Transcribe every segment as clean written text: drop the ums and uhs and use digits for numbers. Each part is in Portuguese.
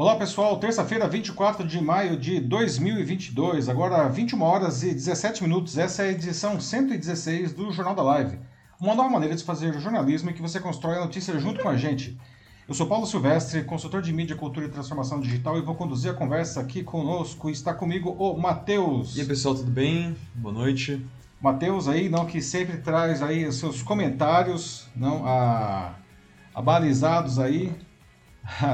Olá pessoal, terça-feira, 24 de maio de 2022, agora 21 horas e 17 minutos, essa é a edição 116 do Jornal da Live, uma nova maneira de fazer jornalismo em que você constrói a notícia junto com a gente. Eu sou Paulo Silvestre, consultor de mídia, cultura e transformação digital e vou conduzir a conversa aqui conosco. Está comigo o Matheus. E aí pessoal, tudo bem? Boa noite. Matheus aí, não, que sempre traz aí os seus comentários, não, abalizados aí.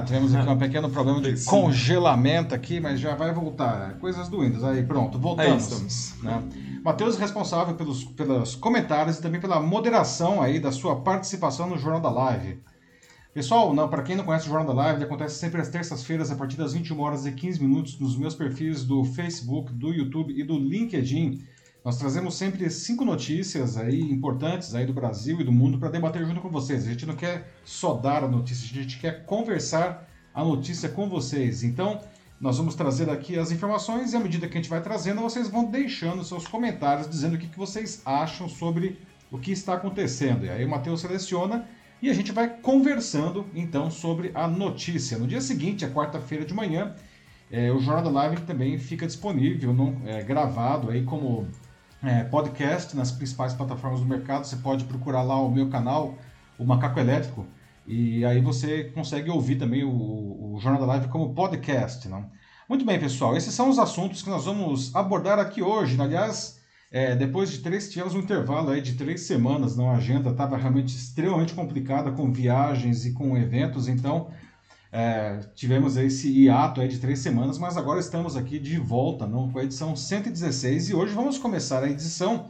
Temos aqui um pequeno problema de congelamento aqui, mas já vai voltar. Coisas do Windows. Aí pronto, voltamos. Né? Matheus é responsável pelos comentários e também pela moderação aí da sua participação no Jornal da Live. Pessoal, para quem não conhece o Jornal da Live, ele acontece sempre às terças-feiras, a partir das 21 horas e 15 minutos, nos meus perfis do Facebook, do YouTube e do LinkedIn. Nós trazemos sempre 5 notícias aí importantes aí do Brasil e do mundo para debater junto com vocês. A gente não quer só dar a notícia, a gente quer conversar a notícia com vocês. Então, nós vamos trazer aqui as informações e à medida que a gente vai trazendo, vocês vão deixando seus comentários, dizendo o que vocês acham sobre o que está acontecendo. E aí o Matheus seleciona e a gente vai conversando, então, sobre a notícia. No dia seguinte, a quarta-feira de manhã, o Jornal da Live também fica disponível, gravado aí como... podcast nas principais plataformas do mercado. Você pode procurar lá o meu canal, o Macaco Elétrico, e aí você consegue ouvir também o Jornal da Live como podcast. Não? Muito bem, pessoal, esses são os assuntos que nós vamos abordar aqui hoje. Aliás, depois de tivemos um intervalo aí de 3 semanas, não? A agenda estava realmente extremamente complicada com viagens e com eventos, então tivemos esse hiato aí de 3 semanas, mas agora estamos aqui de volta, não, com a edição 116, e hoje vamos começar a edição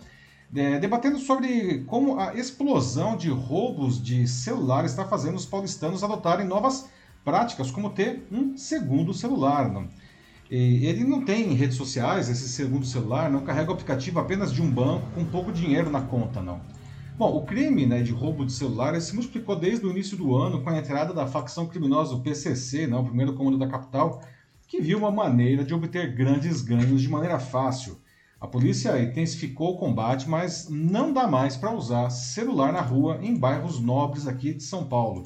debatendo sobre como a explosão de roubos de celular está fazendo os paulistanos adotarem novas práticas, como ter um segundo celular. Não? E ele não tem redes sociais, esse segundo celular, não carrega o aplicativo apenas de um banco com pouco dinheiro na conta. Não. Bom, o crime de roubo de celular se multiplicou desde o início do ano com a entrada da facção criminosa, o PCC, o Primeiro Comando da Capital, que viu uma maneira de obter grandes ganhos de maneira fácil. A polícia intensificou o combate, mas não dá mais para usar celular na rua em bairros nobres aqui de São Paulo.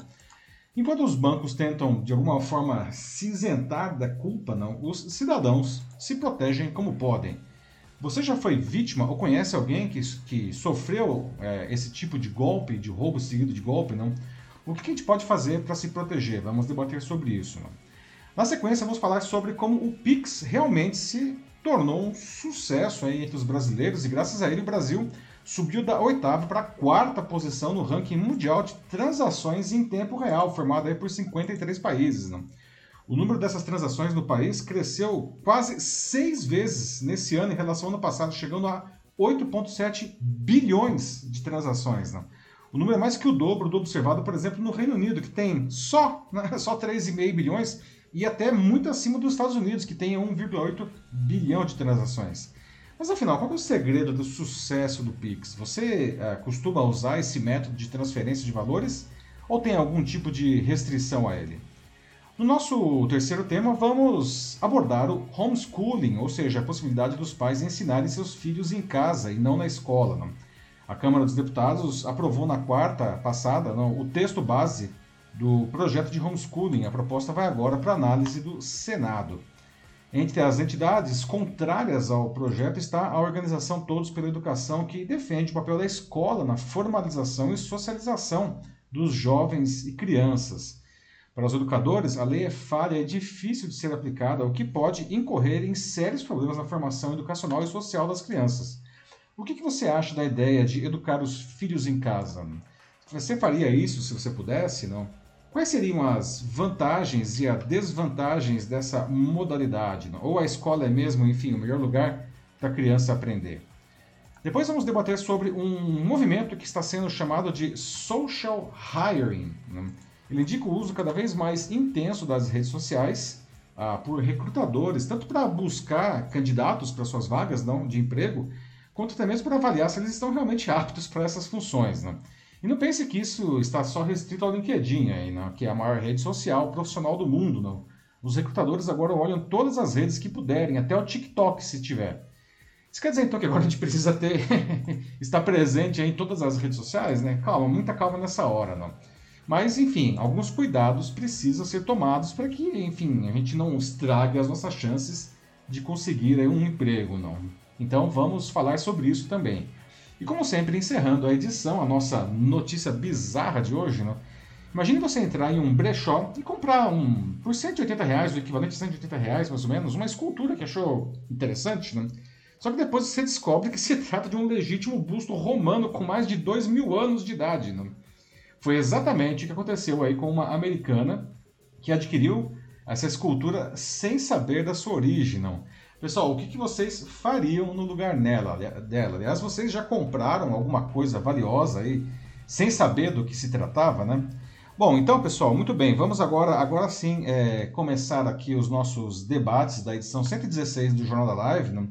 Enquanto os bancos tentam, de alguma forma, se isentar da culpa, os cidadãos se protegem como podem. Você já foi vítima ou conhece alguém que sofreu esse tipo de golpe, de roubo seguido de golpe? Não? O que a gente pode fazer para se proteger? Vamos debater sobre isso. Não? Na sequência, vamos falar sobre como o Pix realmente se tornou um sucesso entre os brasileiros e graças a ele o Brasil subiu da 8ª para a 4ª posição no ranking mundial de transações em tempo real, formado por 53 países. Não? O número dessas transações no país cresceu quase 6 vezes nesse ano em relação ao ano passado, chegando a 8,7 bilhões de transações. Né? O número é mais que o dobro do observado, por exemplo, no Reino Unido, que tem só 3,5 bilhões e até muito acima dos Estados Unidos, que tem 1,8 bilhão de transações. Mas afinal, qual é o segredo do sucesso do Pix? Você costuma usar esse método de transferência de valores ou tem algum tipo de restrição a ele? No nosso terceiro tema, vamos abordar o homeschooling, ou seja, a possibilidade dos pais ensinarem seus filhos em casa e não na escola. Não? A Câmara dos Deputados aprovou na quarta passada o texto base do projeto de homeschooling. A proposta vai agora para análise do Senado. Entre as entidades contrárias ao projeto está a organização Todos pela Educação, que defende o papel da escola na formalização e socialização dos jovens e crianças. Para os educadores, a lei é falha e é difícil de ser aplicada, o que pode incorrer em sérios problemas na formação educacional e social das crianças. O que você acha da ideia de educar os filhos em casa? Você faria isso se você pudesse? Não? Quais seriam as vantagens e as desvantagens dessa modalidade? Não? Ou a escola é mesmo, enfim, o melhor lugar para a criança aprender? Depois vamos debater sobre um movimento que está sendo chamado de social hiring. Não? Ele indica o uso cada vez mais intenso das redes sociais por recrutadores, tanto para buscar candidatos para suas vagas de emprego, quanto também para avaliar se eles estão realmente aptos para essas funções. Né? E não pense que isso está só restrito ao LinkedIn, que é a maior rede social profissional do mundo. Né? Os recrutadores agora olham todas as redes que puderem, até o TikTok se tiver. Isso quer dizer então que agora a gente precisa estar presente em todas as redes sociais? Né? Calma, muita calma nessa hora. Não? Mas, enfim, alguns cuidados precisam ser tomados para que, enfim, a gente não estrague as nossas chances de conseguir aí um emprego, não. Então, vamos falar sobre isso também. E, como sempre, encerrando a edição, a nossa notícia bizarra de hoje, né? Imagine você entrar em um brechó e comprar por R$180, o equivalente a R$180, mais ou menos, uma escultura que achou interessante, né? Só que depois você descobre que se trata de um legítimo busto romano com mais de 2000 anos de idade, né? Foi exatamente o que aconteceu aí com uma americana que adquiriu essa escultura sem saber da sua origem. Não. Pessoal, o que vocês fariam no lugar dela? Aliás, vocês já compraram alguma coisa valiosa aí sem saber do que se tratava, né? Bom, então, pessoal, muito bem. Vamos agora sim, começar aqui os nossos debates da edição 116 do Jornal da Live. Né?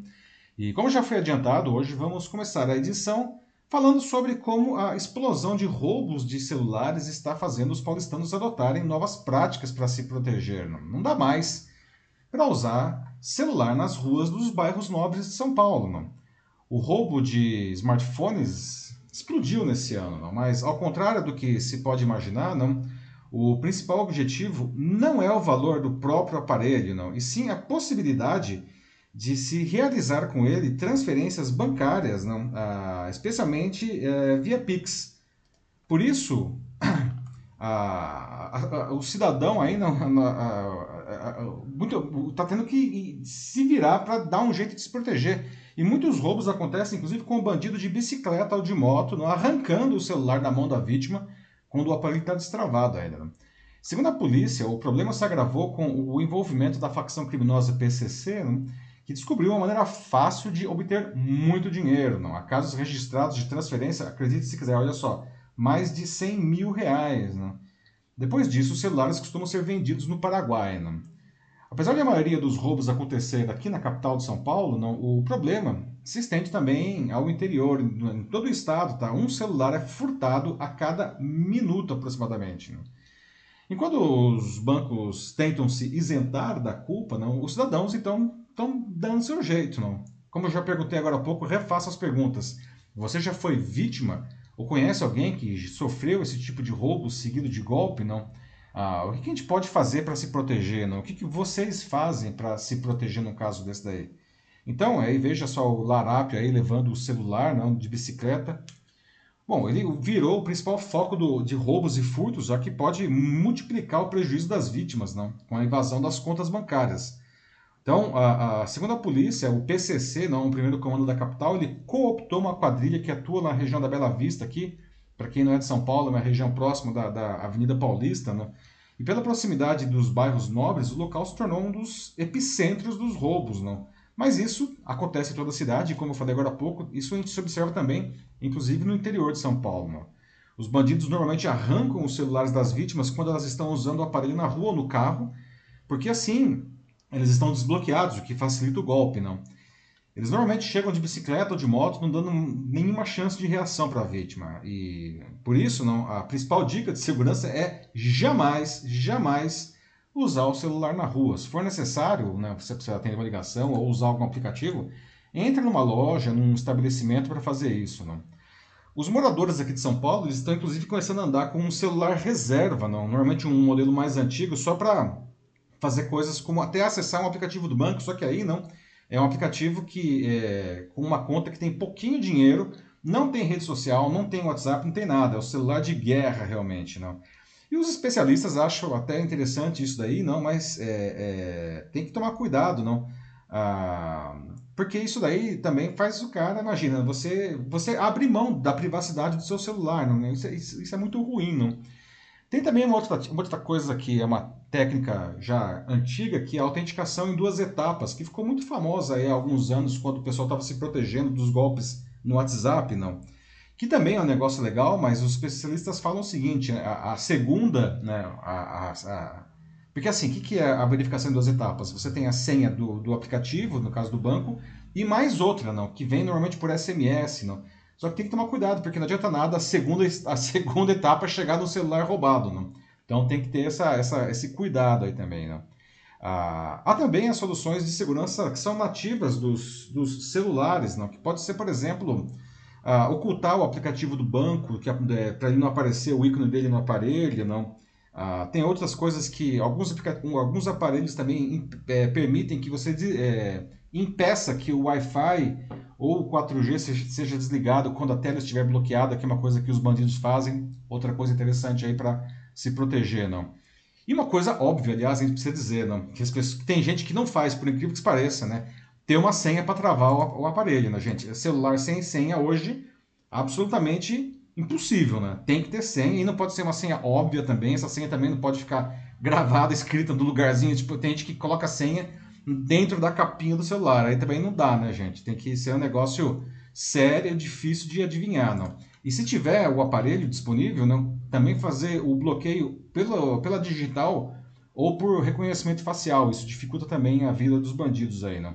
E como já foi adiantado, hoje vamos começar a edição falando sobre como a explosão de roubos de celulares está fazendo os paulistanos adotarem novas práticas para se proteger. Não dá mais para usar celular nas ruas dos bairros nobres de São Paulo. Não. O roubo de smartphones explodiu nesse ano, não. Mas ao contrário do que se pode imaginar, não, o principal objetivo não é o valor do próprio aparelho, não, e sim a possibilidade de se realizar com ele transferências bancárias, não? Especialmente via Pix. Por isso, o cidadão aí está tendo que se virar para dar um jeito de se proteger. E muitos roubos acontecem, inclusive, com o bandido de bicicleta ou de moto, não? Arrancando o celular da mão da vítima quando o aparelho está destravado ainda, não? Segundo a polícia, o problema se agravou com o envolvimento da facção criminosa PCC, não? Que descobriu uma maneira fácil de obter muito dinheiro. Não? Há casos registrados de transferência, acredite se quiser, olha só, mais de R$100 mil. Não? Depois disso, os celulares costumam ser vendidos no Paraguai. Não? Apesar de a maioria dos roubos acontecer aqui na capital de São Paulo, não, o problema se estende também ao interior, em todo o estado. Tá? Um celular é furtado a cada minuto aproximadamente. Não? Enquanto os bancos tentam se isentar da culpa, não, os cidadãos, então, estão dando seu jeito, não? Como eu já perguntei agora há pouco, refaço as perguntas. Você já foi vítima ou conhece alguém que sofreu esse tipo de roubo seguido de golpe, não? O que a gente pode fazer para se proteger, não? O que vocês fazem para se proteger num caso desse daí? Então, aí veja só o larápio aí levando o celular, não, de bicicleta. Bom, ele virou o principal foco de roubos e furtos, já que pode multiplicar o prejuízo das vítimas, não? Com a invasão das contas bancárias. Então, segundo a polícia, o PCC, não, o Primeiro Comando da Capital, ele cooptou uma quadrilha que atua na região da Bela Vista aqui, para quem não é de São Paulo, é uma região próxima da Avenida Paulista, né? E pela proximidade dos bairros nobres, o local se tornou um dos epicentros dos roubos, não? Mas isso acontece em toda a cidade, e como eu falei agora há pouco, isso a gente se observa também, inclusive no interior de São Paulo, não? Os bandidos normalmente arrancam os celulares das vítimas quando elas estão usando o aparelho na rua ou no carro, porque assim eles estão desbloqueados, o que facilita o golpe, não? Eles normalmente chegam de bicicleta ou de moto, não dando nenhuma chance de reação para a vítima. E por isso, não, a principal dica de segurança é jamais usar o celular na rua. Se for necessário, né, você precisa atender uma ligação ou usar algum aplicativo, entre numa loja, num estabelecimento para fazer isso, não? Os moradores aqui de São Paulo, eles estão inclusive começando a andar com um celular reserva, não? Normalmente um modelo mais antigo, só para fazer coisas como até acessar um aplicativo do banco, só que aí não é um aplicativo que com uma conta que tem pouquinho dinheiro, não tem rede social, não tem WhatsApp, não tem nada, é o celular de guerra realmente, não? E os especialistas acham até interessante isso daí, não? Mas tem que tomar cuidado, não? Porque isso daí também faz o cara, imagina, você abre mão da privacidade do seu celular, não? Isso é muito ruim, não? Tem também uma outra coisa que é uma técnica já antiga, que é a autenticação em 2 etapas, que ficou muito famosa aí há alguns anos, quando o pessoal estava se protegendo dos golpes no WhatsApp, não? Que também é um negócio legal, mas os especialistas falam o seguinte, a segunda, né, porque assim, o que é a verificação em 2 etapas? Você tem a senha do aplicativo, no caso do banco, e mais outra, não, que vem normalmente por SMS, não? Só que tem que tomar cuidado, porque não adianta nada a segunda etapa é chegar no celular roubado, não? Então tem que ter esse cuidado aí também, não? Há também as soluções de segurança que são nativas dos celulares, não? Que pode ser, por exemplo, ocultar o aplicativo do banco, para ele não aparecer o ícone dele no aparelho, não. Tem outras coisas que alguns aparelhos também permitem que você impeça que o Wi-Fi ou o 4G seja desligado quando a tela estiver bloqueada, que é uma coisa que os bandidos fazem, outra coisa interessante aí para se proteger, não. E uma coisa óbvia, aliás, a gente precisa dizer, não, que as pessoas, tem gente que não faz, por incrível que pareça, né? Ter uma senha para travar o aparelho, né, gente? Celular sem senha hoje, absolutamente impossível, né? Tem que ter senha, e não pode ser uma senha óbvia também, essa senha também não pode ficar gravada, escrita no lugarzinho, tipo, tem gente que coloca a senha dentro da capinha do celular, aí também não dá, né, gente? Tem que ser um negócio sério, difícil de adivinhar, não? E se tiver o aparelho disponível, não, também fazer o bloqueio pela digital ou por reconhecimento facial, isso dificulta também a vida dos bandidos aí, não?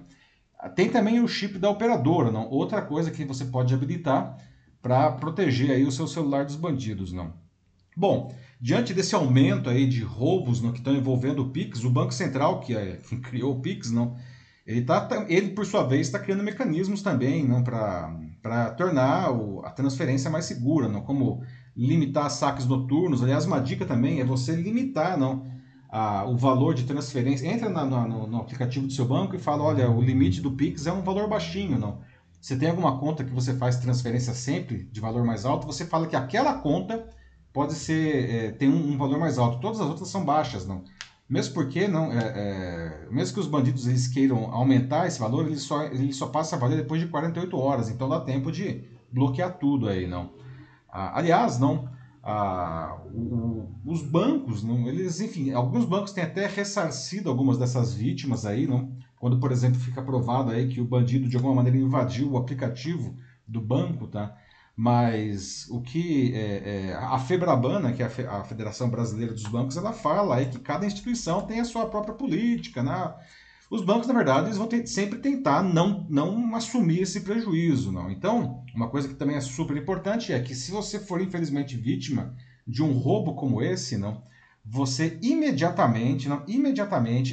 Tem também o chip da operadora, não? Outra coisa que você pode habilitar para proteger aí o seu celular dos bandidos, não? Bom, diante desse aumento aí de roubos, não, que estão envolvendo o Pix, o Banco Central, que criou o Pix, não, ele por sua vez está criando mecanismos também, não, para tornar a transferência mais segura, não, como limitar saques noturnos. Aliás, uma dica também é você limitar, não, o valor de transferência. Entra no aplicativo do seu banco e fala, olha, o limite do Pix é um valor baixinho, não. Você tem alguma conta que você faz transferência sempre de valor mais alto, você fala que aquela conta pode ser, tem um valor mais alto. Todas as outras são baixas, não. Mesmo porque, não, mesmo que os bandidos eles queiram aumentar esse valor, ele só passa a valer depois de 48 horas. Então dá tempo de bloquear tudo aí, não. Aliás, não... os bancos, não, eles, enfim, alguns bancos têm até ressarcido algumas dessas vítimas aí, não? Quando, por exemplo, fica provado aí que o bandido de alguma maneira invadiu o aplicativo do banco, tá? Mas o que a Febraban, né, que é a Federação Brasileira dos Bancos, ela fala aí que cada instituição tem a sua própria política, né? Os bancos, na verdade, eles vão sempre tentar não assumir esse prejuízo, não. Então, uma coisa que também é super importante é que se você for, infelizmente, vítima de um roubo como esse, não, você imediatamente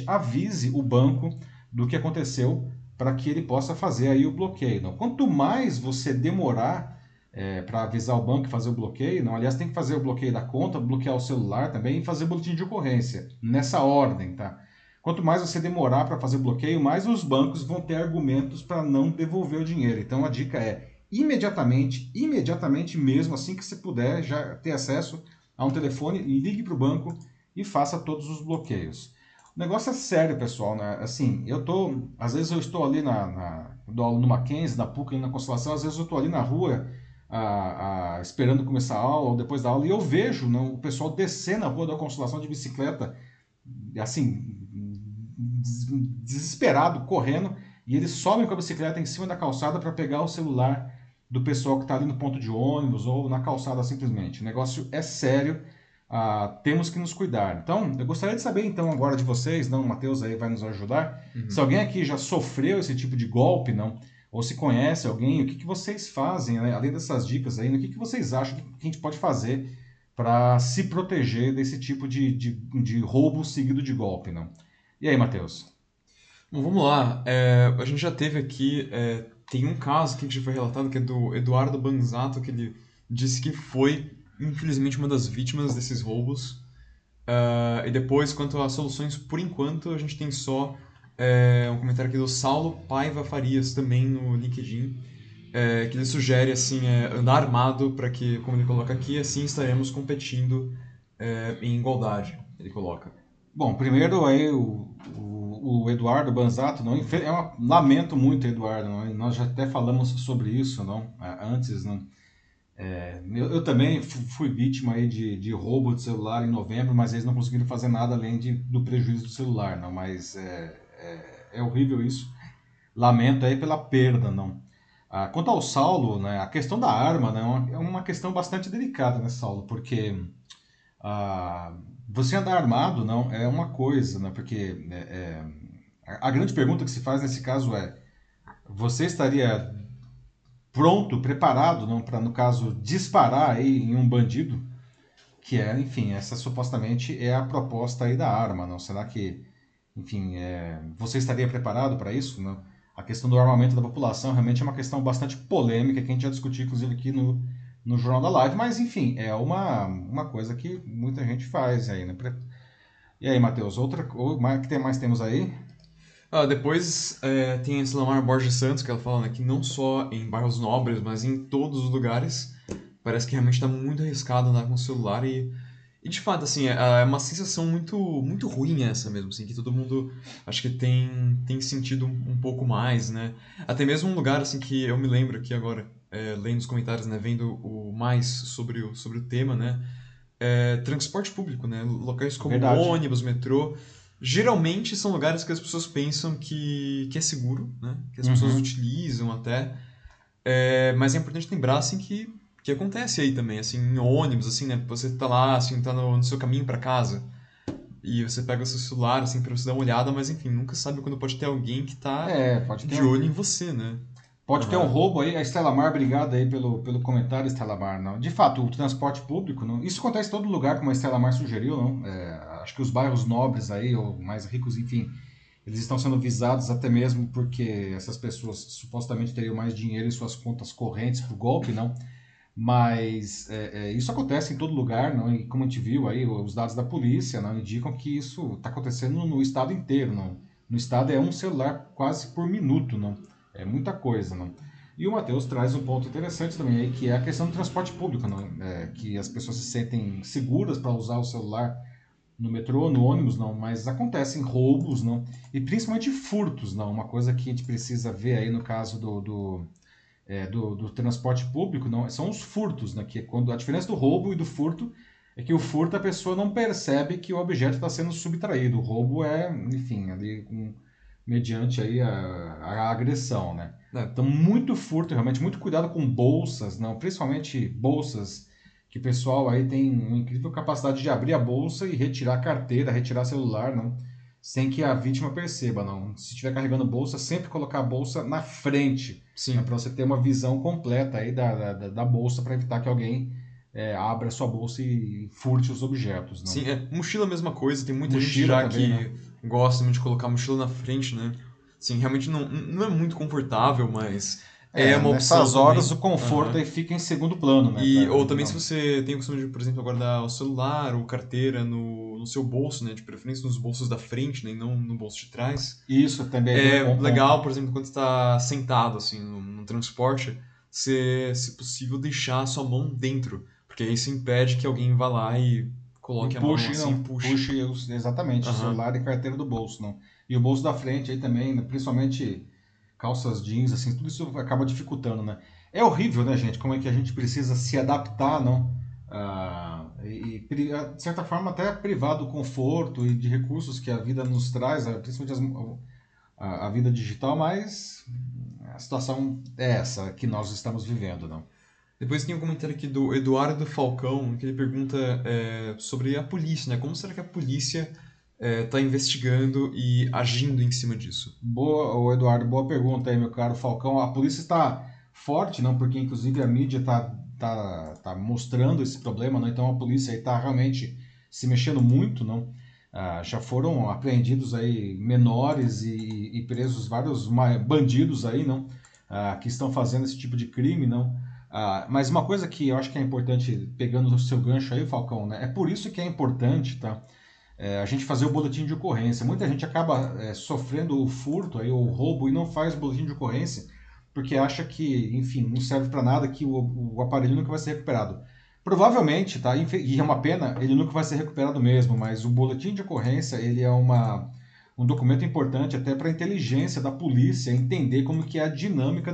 avise o banco do que aconteceu para que ele possa fazer aí o bloqueio, não. Quanto mais você demorar para avisar o banco e fazer o bloqueio, não, aliás, tem que fazer o bloqueio da conta, bloquear o celular também e fazer o boletim de ocorrência, nessa ordem, tá? Quanto mais você demorar para fazer o bloqueio, mais os bancos vão ter argumentos para não devolver o dinheiro. Então, a dica é imediatamente mesmo, assim que você puder já ter acesso a um telefone, ligue para o banco e faça todos os bloqueios. O negócio é sério, pessoal, né? Assim, às vezes eu estou ali eu dou aula no Mackenzie, na PUC, na Constelação, às vezes eu estou ali na rua esperando começar a aula ou depois da aula, e eu vejo, né, o pessoal descer na Rua da Consolação de bicicleta, assim... desesperado, correndo, e eles sobem com a bicicleta em cima da calçada para pegar o celular do pessoal que está ali no ponto de ônibus ou na calçada simplesmente. O negócio é sério, temos que nos cuidar. Então, eu gostaria de saber então agora de vocês, não, o Matheus aí vai nos ajudar, se alguém aqui já sofreu esse tipo de golpe, não, ou se conhece alguém, o que vocês fazem, né? Além dessas dicas aí, o que vocês acham que a gente pode fazer para se proteger desse tipo de roubo seguido de golpe, não? E aí, Matheus? Bom, vamos lá. A gente já teve aqui... tem um caso que já foi relatado, que é do Eduardo Banzato, que ele disse que foi, infelizmente, uma das vítimas desses roubos. E depois, quanto às soluções, por enquanto, a gente tem só um comentário aqui do Saulo Paiva Farias, também no LinkedIn, que ele sugere, assim, andar armado para que, como ele coloca aqui, assim estaremos competindo em igualdade, ele coloca. Bom, primeiro aí o Eduardo Banzato, não, lamento muito, Eduardo, não, nós já até falamos sobre isso, não, antes, não. Eu também fui vítima aí de roubo de celular em novembro, mas eles não conseguiram fazer nada além do prejuízo do celular, não, mas é horrível isso, lamento aí pela perda, não. Quanto ao Saulo, né, a questão da arma, né, é uma questão bastante delicada, né, Saulo, porque... você andar armado, não, é uma coisa, né? Porque a grande pergunta que se faz nesse caso é: você estaria pronto, preparado, não, para, no caso, disparar aí em um bandido? Que é, enfim, essa supostamente é a proposta aí da arma, não? Será que, enfim, você estaria preparado para isso, não? A questão do armamento da população realmente é uma questão bastante polêmica, que a gente já discutiu, inclusive, aqui no Jornal da Live. Mas, enfim, é uma coisa que muita gente faz aí, né? E aí, Matheus, que mais temos aí? Depois tem a Silamar Borges Santos, que ela fala, né, que não só em bairros nobres, mas em todos os lugares, parece que realmente está muito arriscado andar com o celular e de fato, assim, é uma sensação muito, muito ruim essa mesmo, assim, que todo mundo, acho que tem sentido um pouco mais, né? Até mesmo um lugar, assim, que eu me lembro aqui agora, lendo os comentários, né, vendo o mais sobre o tema, né? Transporte público, né? Locais como ônibus, metrô, geralmente são lugares que as pessoas pensam que é seguro, né? Que as pessoas utilizam até, mas é importante lembrar, assim, que acontece aí também, assim, em ônibus, assim, né? Você tá lá, assim, tá no seu caminho para casa e você pega o seu celular, assim, pra você dar uma olhada, mas, enfim, nunca sabe quando pode ter alguém que tá de olho em você, né? Pode ter um roubo aí. A Estela Mar, obrigada aí pelo comentário, Estela Mar. Não. De fato, o transporte público, não, isso acontece em todo lugar, como a Estela Mar sugeriu, não? Acho que os bairros nobres aí, ou mais ricos, enfim, eles estão sendo visados até mesmo porque essas pessoas supostamente teriam mais dinheiro em suas contas correntes pro golpe, não? Mas isso acontece em todo lugar, não? E como a gente viu aí, os dados da polícia, não, indicam que isso está acontecendo no estado inteiro, não? No estado é um celular quase por minuto, não? É muita coisa, não? E o Matheus traz um ponto interessante também aí, que é a questão do transporte público, não? Que as pessoas se sentem seguras para usar o celular no metrô, no ônibus, não? Mas acontecem roubos, não? E principalmente furtos, não? Uma coisa que a gente precisa ver aí no caso do transporte público, não, são os furtos, né? Que quando a diferença do roubo e do furto é que o furto a pessoa não percebe que o objeto está sendo subtraído. O roubo é, enfim, ali mediante aí a agressão, né? Então, muito furto, realmente, muito cuidado com bolsas, não, principalmente bolsas, que o pessoal aí tem uma incrível capacidade de abrir a bolsa e retirar a carteira, retirar celular, não, sem que a vítima perceba, não. Se estiver carregando bolsa, sempre colocar a bolsa na frente. Sim. Né, para você ter uma visão completa aí da bolsa, para evitar que alguém abra a sua bolsa e furte os objetos. Não? Sim, mochila é a mesma coisa. Tem muita mochila gente já também, que, né, gosta de colocar a mochila na frente, né? Sim, realmente não é muito confortável, mas é uma opção. Nessas horas também, o conforto aí fica em segundo plano, né? Ou também, se você tem o costume de, por exemplo, guardar o celular ou carteira no seu bolso, né? De preferência nos bolsos da frente, né? E não no bolso de trás. Isso também é bom, legal, por exemplo, quando você está sentado, assim, no transporte, você, se possível, deixar a sua mão dentro, porque aí isso impede que alguém vá lá e coloque puxe. Exatamente, o celular e carteira do bolso, não. E o bolso da frente aí também, principalmente calças jeans, assim, tudo isso acaba dificultando, né? É horrível, né, gente? Como é que a gente precisa se adaptar, não? De certa forma, até privar do conforto e de recursos que a vida nos traz, principalmente a vida digital, mas a situação é essa que nós estamos vivendo, não? Depois tem um comentário aqui do Eduardo Falcão, que ele pergunta sobre a polícia, né? Como será que a polícia está investigando e agindo em cima disso? Boa, Eduardo, boa pergunta aí, meu caro Falcão. A polícia está forte, não? Porque, inclusive, a mídia está mostrando esse problema, não? Então a polícia está realmente se mexendo muito, não? Já foram apreendidos aí menores e presos vários bandidos aí, não? Que estão fazendo esse tipo de crime, não? Mas uma coisa que eu acho que é importante, pegando o seu gancho aí, Falcão, né? É por isso que é importante, tá? A gente fazer o boletim de ocorrência. Muita gente acaba sofrendo o furto aí, ou o roubo, e não faz o boletim de ocorrência, porque acha que, enfim, não serve para nada, que o aparelho nunca vai ser recuperado. Provavelmente, tá? E é uma pena, ele nunca vai ser recuperado mesmo, mas o boletim de ocorrência, ele é um documento importante até para a inteligência da polícia entender como que é a dinâmica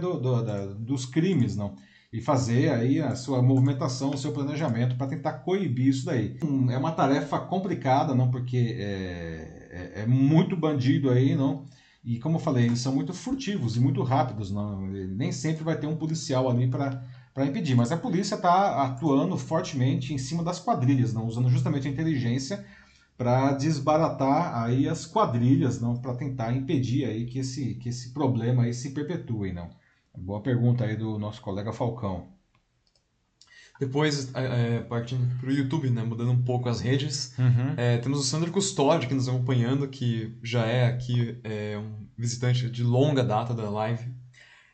dos crimes, não? E fazer aí a sua movimentação, o seu planejamento para tentar coibir isso daí. É uma tarefa complicada, não? Porque é muito bandido aí, não? E como eu falei, eles são muito furtivos e muito rápidos, não? Nem sempre vai ter um policial ali para impedir. Mas a polícia está atuando fortemente em cima das quadrilhas, não? Usando justamente a inteligência para desbaratar aí as quadrilhas, não? Para tentar impedir aí que esse problema aí se perpetue, não? Boa pergunta aí do nosso colega Falcão. Depois, partindo para o YouTube, né, mudando um pouco as redes, temos o Sandro Custódio aqui nos acompanhando, que já é aqui um visitante de longa data da live.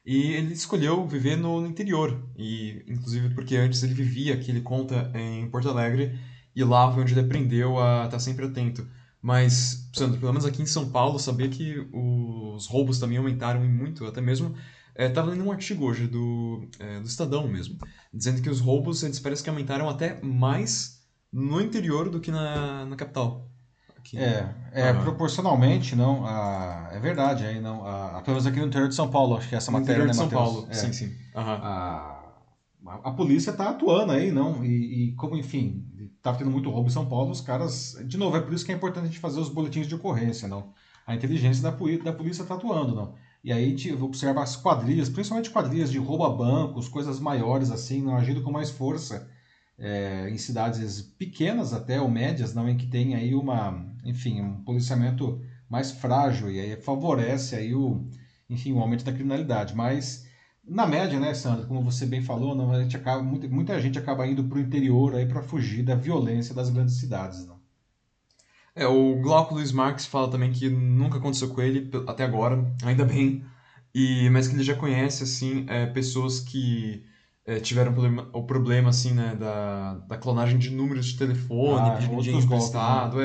E ele escolheu viver no interior, e inclusive porque antes ele vivia, aqui ele conta, em Porto Alegre, e lá foi onde ele aprendeu a estar sempre atento. Mas, Sandro, pelo menos aqui em São Paulo, saber que os roubos também aumentaram muito, até mesmo... Estava lendo um artigo hoje do Estadão mesmo, dizendo que os roubos, eles parecem que aumentaram até mais no interior do que na capital. Aqui, proporcionalmente, não. É verdade, aí não. Pelo menos aqui no interior de São Paulo, acho que é essa matéria, né, Matheus? No interior de São Paulo, sim. Uhum. A polícia está atuando aí, não? E como, enfim, está tendo muito roubo em São Paulo, os caras... De novo, é por isso que é importante a gente fazer os boletins de ocorrência, não? A inteligência da polícia está atuando, não? E aí a gente observa as quadrilhas, principalmente quadrilhas de roubo a bancos, coisas maiores assim, não, agindo com mais força em cidades pequenas até, ou médias, não, em que tem aí um policiamento mais frágil, e aí favorece aí o aumento da criminalidade. Mas, na média, né, Sandro, como você bem falou, não, muita gente acaba indo para o interior aí para fugir da violência das grandes cidades, não? O Glauco Luiz Marques fala também que nunca aconteceu com ele, até agora, ainda bem, mas que ele já conhece, assim, pessoas que tiveram o problema, assim, né, da clonagem de números de telefone, pedindo dinheiro emprestado,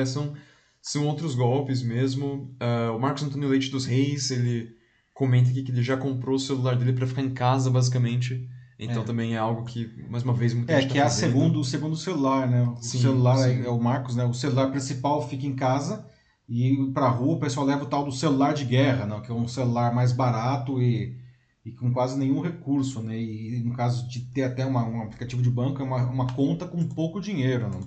são outros golpes mesmo. O Marcos Antônio Leite dos Reis, ele comenta aqui que ele já comprou o celular dele para ficar em casa, basicamente. Então também é algo que, mais uma vez, muita gente está fazendo. O segundo celular, né? O celular é o Marcos, né? O celular principal fica em casa e para a rua o pessoal leva o tal do celular de guerra, né? Que é um celular mais barato e com quase nenhum recurso, né? E no caso de ter até um aplicativo de banco, é uma conta com pouco dinheiro, né?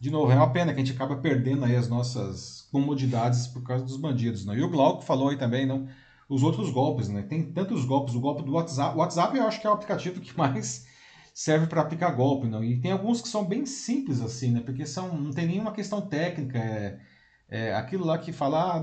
De novo, é uma pena que a gente acaba perdendo aí as nossas comodidades por causa dos bandidos, né? E o Glauco falou aí também, não... Os outros golpes, né? Tem tantos golpes. O golpe do WhatsApp. O WhatsApp eu acho que é o aplicativo que mais serve para aplicar golpe, não? E tem alguns que são bem simples, assim, né? Porque não tem nenhuma questão técnica. Aquilo lá que fala,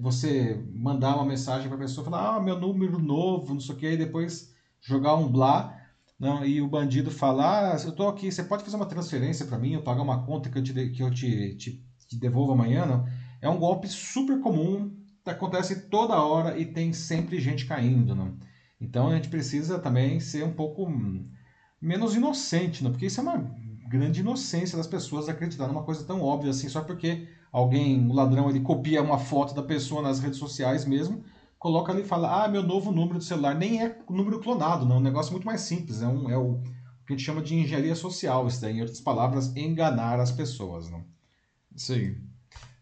você mandar uma mensagem para a pessoa, falar, meu número novo, não sei o que, e depois jogar um blá, não? E o bandido falar, eu tô aqui, você pode fazer uma transferência para mim, eu pagar uma conta que eu te devolvo amanhã, não? É um golpe super comum. Acontece toda hora e tem sempre gente caindo, não? Então a gente precisa também ser um pouco menos inocente, não? Porque isso é uma grande inocência das pessoas acreditar numa coisa tão óbvia assim, só porque o ladrão, ele copia uma foto da pessoa nas redes sociais mesmo, coloca ali e fala, meu novo número de celular, nem é número clonado, não, é um negócio muito mais simples, é o que a gente chama de engenharia social, isso daí, em outras palavras, enganar as pessoas, não? Sim.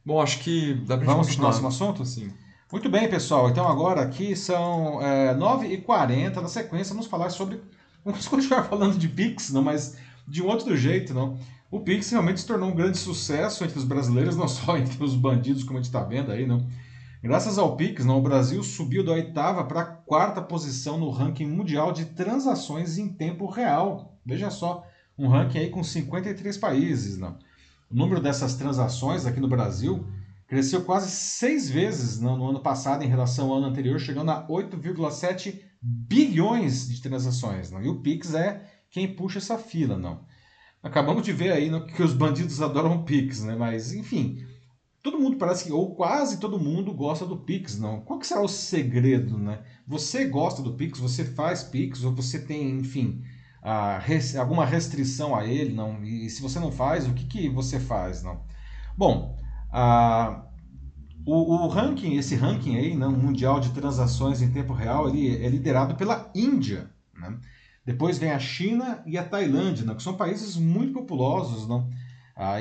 Bom, acho que dá pra gente continuar. Vamos pro próximo assunto? Sim. Muito bem, pessoal. Então, agora aqui são 9h40. Na sequência, vamos falar sobre... Vamos continuar falando de Pix, não, mas de um outro jeito, não. O Pix realmente se tornou um grande sucesso entre os brasileiros, não só entre os bandidos, como a gente está vendo aí, não. Graças ao Pix, não, o Brasil subiu da 8ª para a 4ª posição no ranking mundial de transações em tempo real. Veja só, um ranking aí com 53 países, não. O número dessas transações aqui no Brasil cresceu quase 6 vezes no ano passado em relação ao ano anterior, chegando a 8,7 bilhões de transações. Não? E o Pix é quem puxa essa fila. Não? Acabamos de ver aí que os bandidos adoram o Pix, né? Mas, enfim, todo mundo parece que, ou quase todo mundo, gosta do Pix. Não? Qual que será o segredo? Né? Você gosta do Pix? Você faz Pix? Ou você tem, enfim... alguma restrição a ele, não? E se você não faz, o que você faz, não? Bom, o ranking, esse ranking aí, não, mundial de transações em tempo real, ele é liderado pela Índia, né? Depois vem a China e a Tailândia, não, que são países muito populosos, não,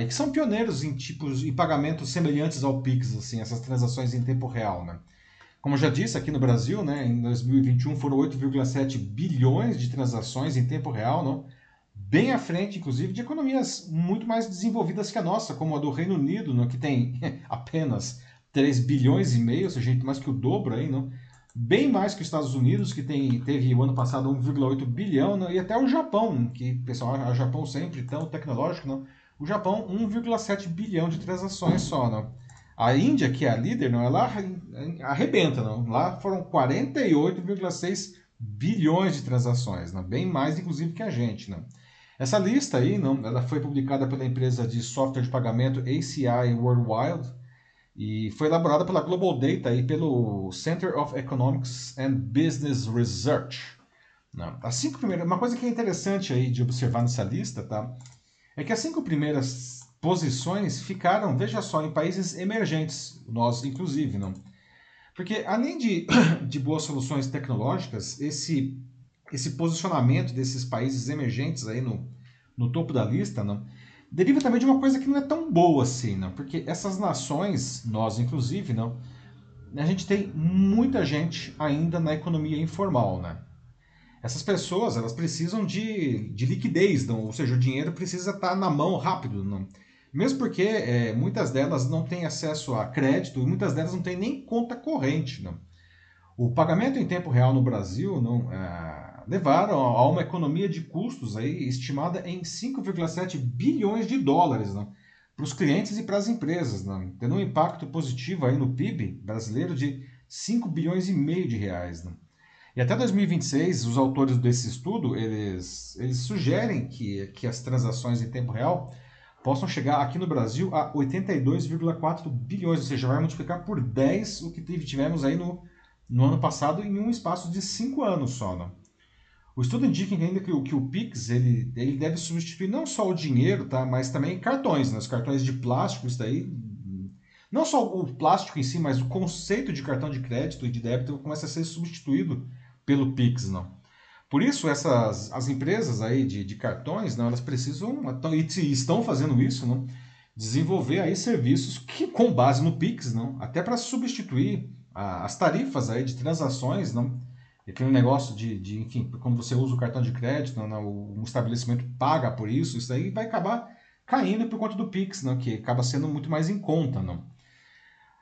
e que são pioneiros em tipos e pagamentos semelhantes ao Pix, assim, essas transações em tempo real, né? Como eu já disse, aqui no Brasil, né, em 2021, foram 8,7 bilhões de transações em tempo real, não? Bem à frente, inclusive, de economias muito mais desenvolvidas que a nossa, como a do Reino Unido, não? Que tem apenas 3 bilhões e meio, ou seja, mais que o dobro aí, não? Bem mais que os Estados Unidos, que teve o ano passado 1,8 bilhão, não? E até o Japão, que, pessoal, o Japão sempre tão tecnológico, não? O Japão, 1,7 bilhão de transações só, não? A Índia, que é a líder, não, ela arrebenta, não. Lá foram 48,6 bilhões de transações, não, bem mais, inclusive, que a gente, não. Essa lista aí, ela foi publicada pela empresa de software de pagamento ACI Worldwide e foi elaborada pela Global Data e pelo Center of Economics and Business Research. As cinco primeiras, uma coisa que é interessante aí de observar nessa lista, tá? É que as cinco primeiras posições ficaram, veja só, em países emergentes, nós inclusive, não? Porque além de boas soluções tecnológicas, esse posicionamento desses países emergentes aí no topo da lista, não? Deriva também de uma coisa que não é tão boa assim, não? Porque essas nações, nós inclusive, não? A gente tem muita gente ainda na economia informal, né? Essas pessoas, elas precisam de liquidez, não? Ou seja, o dinheiro precisa estar na mão rápido, não? Mesmo porque muitas delas não têm acesso a crédito, muitas delas não têm nem conta corrente, não? O pagamento em tempo real no Brasil levaram a uma economia de custos aí, estimada em 5,7 bilhões de dólares, né, para os clientes e para as empresas, né, tendo um impacto positivo aí no PIB brasileiro de 5 bilhões e meio de reais. Né. E até 2026, os autores desse estudo, eles sugerem que as transações em tempo real possam chegar aqui no Brasil a 82,4 bilhões, ou seja, vai multiplicar por 10 o que tivemos aí no ano passado em um espaço de 5 anos só. Né. O estudo indica ainda que o Pix ele deve substituir não só o dinheiro, tá? Mas também cartões, né? Os cartões de plástico, isso daí. Não só o plástico em si, mas o conceito de cartão de crédito e de débito começa a ser substituído pelo Pix, não? Por isso, as empresas aí de cartões, não, elas precisam, e estão fazendo isso, não? Desenvolver aí serviços com base no Pix, não? Até para substituir as tarifas aí de transações, não? Aquele negócio enfim, quando você usa o cartão de crédito, um estabelecimento paga por isso, isso aí vai acabar caindo por conta do Pix, não, que acaba sendo muito mais em conta. Não.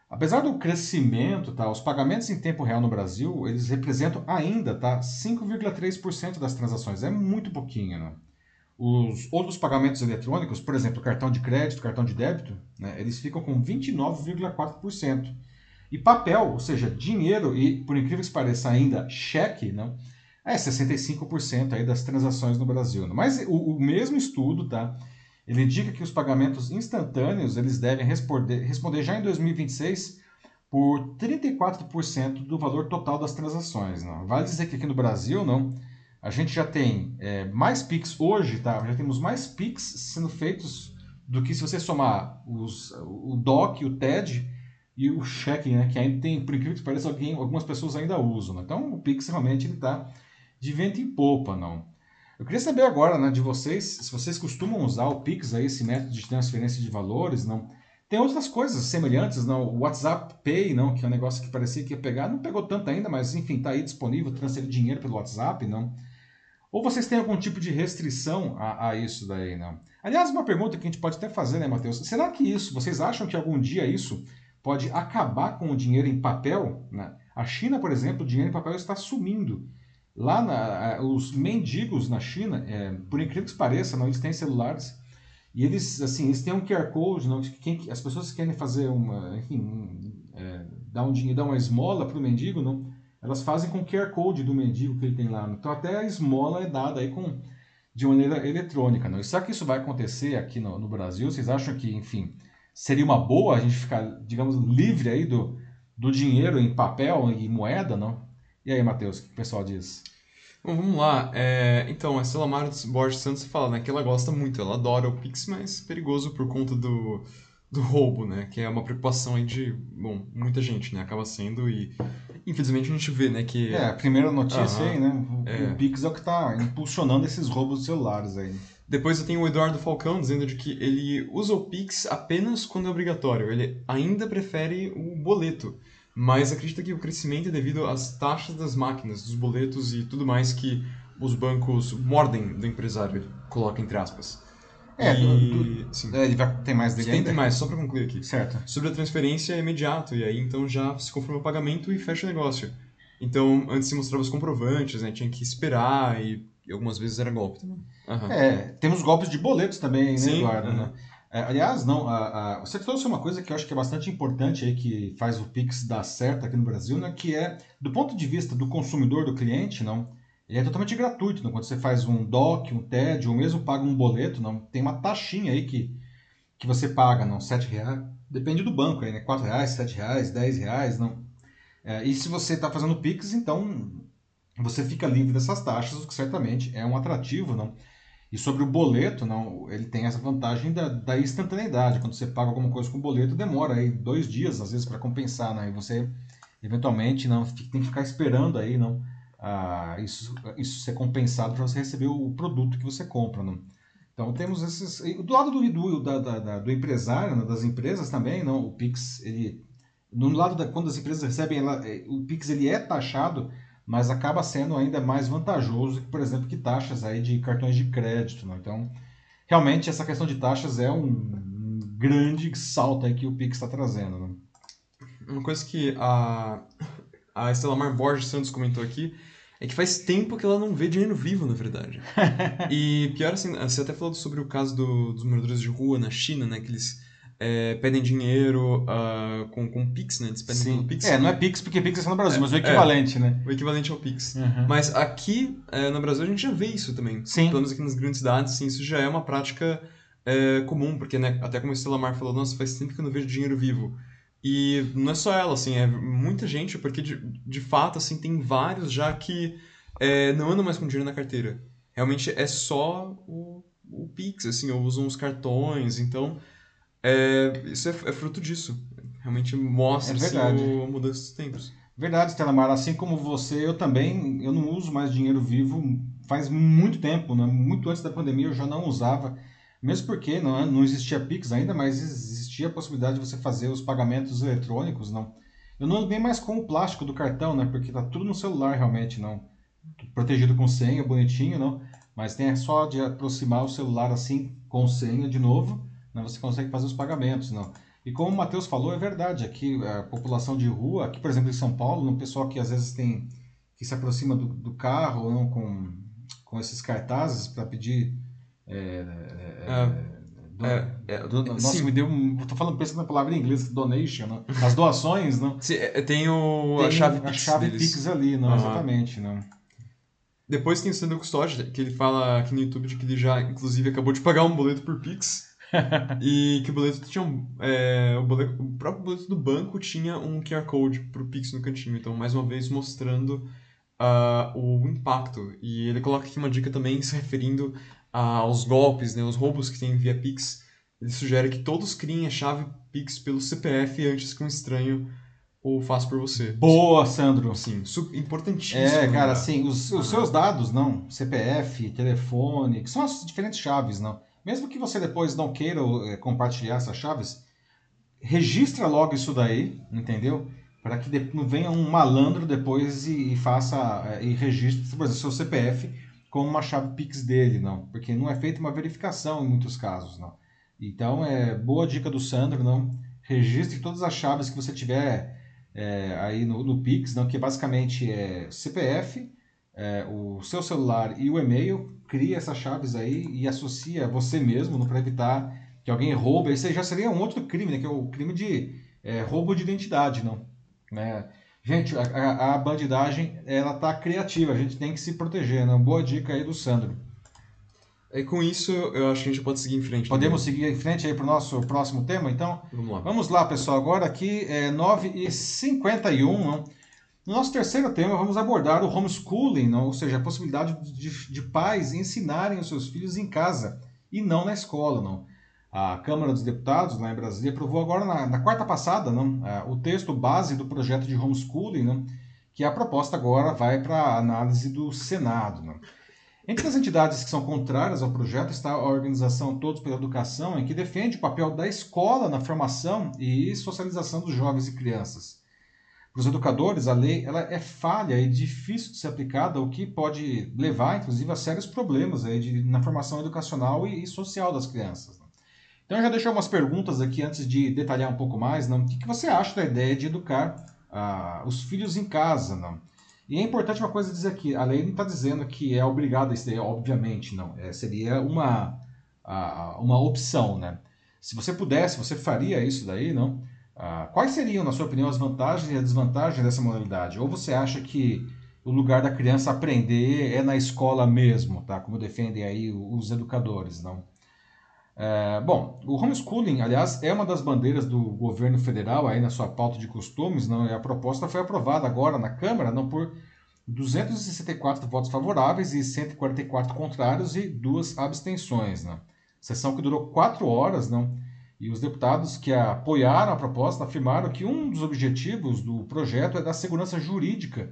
Apesar do crescimento, tá, os pagamentos em tempo real no Brasil, eles representam ainda, tá, 5,3% das transações, é muito pouquinho. Não. Os outros pagamentos eletrônicos, por exemplo, cartão de crédito, cartão de débito, né, eles ficam com 29,4%. E papel, ou seja, dinheiro e, por incrível que pareça ainda, cheque, não, é 65% aí das transações no Brasil. Não? Mas o mesmo estudo, tá, ele indica que os pagamentos instantâneos eles devem responder já em 2026 por 34% do valor total das transações. Não? Vale dizer que aqui no Brasil, não, a gente já tem mais Pix hoje, tá, já temos mais Pix sendo feitos do que se você somar o DOC, o TED, e o cheque, né, que ainda tem, por incrível que pareça, algumas pessoas ainda usam. Né? Então, o Pix realmente está de vento em popa, não. Eu queria saber agora, né, de vocês, se vocês costumam usar o Pix, aí, esse método de transferência de valores, não. Tem outras coisas semelhantes, não. O WhatsApp Pay, não, que é um negócio que parecia que ia pegar, não pegou tanto ainda, mas, enfim, está aí disponível, transferir dinheiro pelo WhatsApp, não. Ou vocês têm algum tipo de restrição a isso daí, não. Aliás, uma pergunta que a gente pode até fazer, né, Matheus? Será que isso, vocês acham que algum dia isso pode acabar com o dinheiro em papel, né? A China, por exemplo, o dinheiro em papel está sumindo. Lá, os mendigos na China, por incrível que pareça, não, eles têm celulares e eles têm um QR Code, não, as pessoas que querem fazer dar uma esmola para o mendigo, não, elas fazem com o QR Code do mendigo que ele tem lá. Então, até a esmola é dada aí de maneira eletrônica. Não? E será que isso vai acontecer aqui no Brasil? Vocês acham que, enfim, seria uma boa a gente ficar, digamos, livre aí do dinheiro em papel e moeda, não? E aí, Matheus, o que o pessoal diz? Bom, vamos lá. Então, a Celamara Borges Santos fala, né, que ela gosta muito, ela adora o Pix, mas perigoso por conta do roubo, né? Que é uma preocupação aí de, bom, muita gente, né? Acaba sendo e, infelizmente, a gente vê, né, que... a primeira notícia aí, né? O Pix é o que tá impulsionando esses roubos de celulares aí. Depois eu tenho o Eduardo Falcão dizendo de que ele usa o Pix apenas quando é obrigatório. Ele ainda prefere o boleto, mas acredita que o crescimento é devido às taxas das máquinas, dos boletos e tudo mais que os bancos mordem do empresário, ele coloca entre aspas. Ele vai ter mais dele ainda. Tem mais, só para concluir aqui. Certo. Sobre a transferência é imediato, e aí então já se confirma o pagamento e fecha o negócio. Então, antes se mostrava os comprovantes, né, tinha que esperar e algumas vezes era golpe também. Uhum. Temos golpes de boletos também, né, sim, Eduardo? Uhum. Né? Aliás, não, você trouxe uma coisa que eu acho que é bastante importante, aí, que faz o Pix dar certo aqui no Brasil, né, que é, do ponto de vista do consumidor, do cliente, não, Ele é totalmente gratuito, né? Quando você faz um DOC, um TED, ou mesmo paga um boleto, não, tem uma taxinha aí que você paga, não, R$7, depende do banco, aí, né? R$4, R$7, R$10, não. É, e se você está fazendo Pix, então você fica livre dessas taxas, o que certamente é um atrativo, não. E sobre o boleto, não, ele tem essa vantagem da instantaneidade. Quando você paga alguma coisa com boleto, demora aí 2 dias, às vezes, para compensar, né? E você, eventualmente, não, tem que ficar esperando aí, não, isso ser compensado para você receber o produto que você compra, não. Então, temos esses... Do lado do empresário, não, das empresas também, não, o Pix, ele... No lado quando as empresas recebem, o Pix, ele é taxado, mas acaba sendo ainda mais vantajoso que, por exemplo, que taxas aí de cartões de crédito, né? Então, realmente, essa questão de taxas é um grande salto aí que o Pix está trazendo, né? Uma coisa que a Estelamar Borges Santos comentou aqui é que faz tempo que ela não vê dinheiro vivo, na verdade. E pior assim, você até falou sobre o caso dos moradores de rua na China, né? Que eles... pedem dinheiro com Pix, né? Eles pedem pelo Pix. Não é Pix, porque Pix é só no Brasil, mas o equivalente, né? O equivalente ao Pix. Uhum. Mas aqui no Brasil a gente já vê isso também. Sim. Pelo menos aqui nas grandes cidades, sim, isso já é uma prática comum, porque, né, até como a Estelamar falou, nossa, faz tempo que eu não vejo dinheiro vivo. E não é só ela, assim, é muita gente, porque de fato, assim, tem vários já que não andam mais com dinheiro na carteira. Realmente é só o Pix, assim, ou usam os cartões, então... isso é fruto disso. Realmente mostra-se a mudança dos tempos. Verdade, Estelamar. Assim como você, eu não uso mais dinheiro vivo faz muito tempo, né? Muito antes da pandemia eu já não usava. Mesmo porque não existia Pix ainda, mas existia a possibilidade de você fazer os pagamentos eletrônicos, não. Eu não ando nem mais com o plástico do cartão, né? Porque tá tudo no celular, realmente, não. Protegido com senha, bonitinho, não. Mas tem só de aproximar o celular assim, com senha de novo, você consegue fazer os pagamentos, não. E como o Matheus falou, é verdade, aqui a população de rua, aqui por exemplo em São Paulo, um pessoal que às vezes que se aproxima do carro ou não com esses cartazes para pedir... nossa, me deu um... Estou pensando na palavra em inglês, donation, não? As doações, não? Sim, tem a chave Pix, Pix ali, não, exatamente, não. Depois tem o Sandro Custódio, que ele fala aqui no YouTube de que ele já, inclusive, acabou de pagar um boleto por Pix. E que o boleto tinha o próprio boleto do banco tinha um QR Code pro Pix no cantinho. Então, mais uma vez, mostrando o impacto. E ele coloca aqui uma dica também se referindo aos golpes, né, aos roubos que tem via Pix. Ele sugere que todos criem a chave Pix pelo CPF antes que um estranho o faça por você. Boa, Sandro! Sim, importantíssimo. Cara, assim, os seus dados, não, CPF, telefone, que são as diferentes chaves, não. Mesmo que você depois não queira compartilhar essas chaves, registra logo isso daí, entendeu? Para que não venha um malandro depois e registre, por exemplo, seu CPF com uma chave Pix dele, não. Porque não é feita uma verificação em muitos casos, não. Então, boa dica do Sandro, não. Registre todas as chaves que você tiver aí no Pix, não, que basicamente é CPF, o seu celular e o e-mail. Cria essas chaves aí e associa você mesmo para evitar que alguém roube. Isso aí já seria um outro crime, né? Que é o crime de roubo de identidade, não? Né? Gente, a bandidagem, ela tá criativa. A gente tem que se proteger, né? Boa dica aí do Sandro. E com isso, eu acho que a gente pode seguir em frente. Podemos seguir em frente aí para o nosso próximo tema, então? Vamos lá, pessoal. Agora aqui é 9h51, No nosso terceiro tema, vamos abordar o homeschooling, não? Ou seja, a possibilidade de pais ensinarem os seus filhos em casa e não na escola, não? A Câmara dos Deputados, lá em Brasília, aprovou agora na quarta passada, não? O texto base do projeto de homeschooling, não? Que a proposta agora vai para a análise do Senado, não? Entre as entidades que são contrárias ao projeto está a organização Todos pela Educação, que defende o papel da escola na formação e socialização dos jovens e crianças. Para os educadores, a lei ela é falha e difícil de ser aplicada, o que pode levar, inclusive, a sérios problemas aí na formação educacional e social das crianças. Então, eu já deixei algumas perguntas aqui antes de detalhar um pouco mais. Não? O que você acha da ideia de educar os filhos em casa? Não? E é importante uma coisa dizer aqui, a lei não está dizendo que é obrigada a isso daí, obviamente, não. Seria uma opção, né? Se você pudesse, você faria isso daí, não? Quais seriam, na sua opinião, as vantagens e as desvantagens dessa modalidade? Ou você acha que o lugar da criança aprender é na escola mesmo, tá? Como defendem aí os educadores, não? Bom, o homeschooling, aliás, é uma das bandeiras do governo federal aí na sua pauta de costumes, não? E a proposta foi aprovada agora na Câmara, não, por 264 votos favoráveis e 144 contrários e 2 abstenções, né? Sessão que durou 4 horas, não? E os deputados que apoiaram a proposta afirmaram que um dos objetivos do projeto é dar segurança jurídica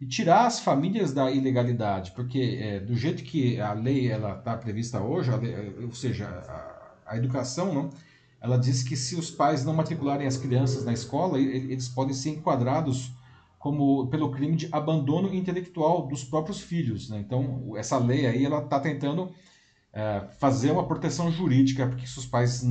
e tirar as famílias da ilegalidade, porque do jeito que a lei está prevista hoje, ou seja, a educação, não? Ela diz que se os pais não matricularem as crianças na escola, eles podem ser enquadrados como pelo crime de abandono intelectual dos próprios filhos, né? Então, essa lei aí, ela está tentando fazer uma proteção jurídica, porque se os pais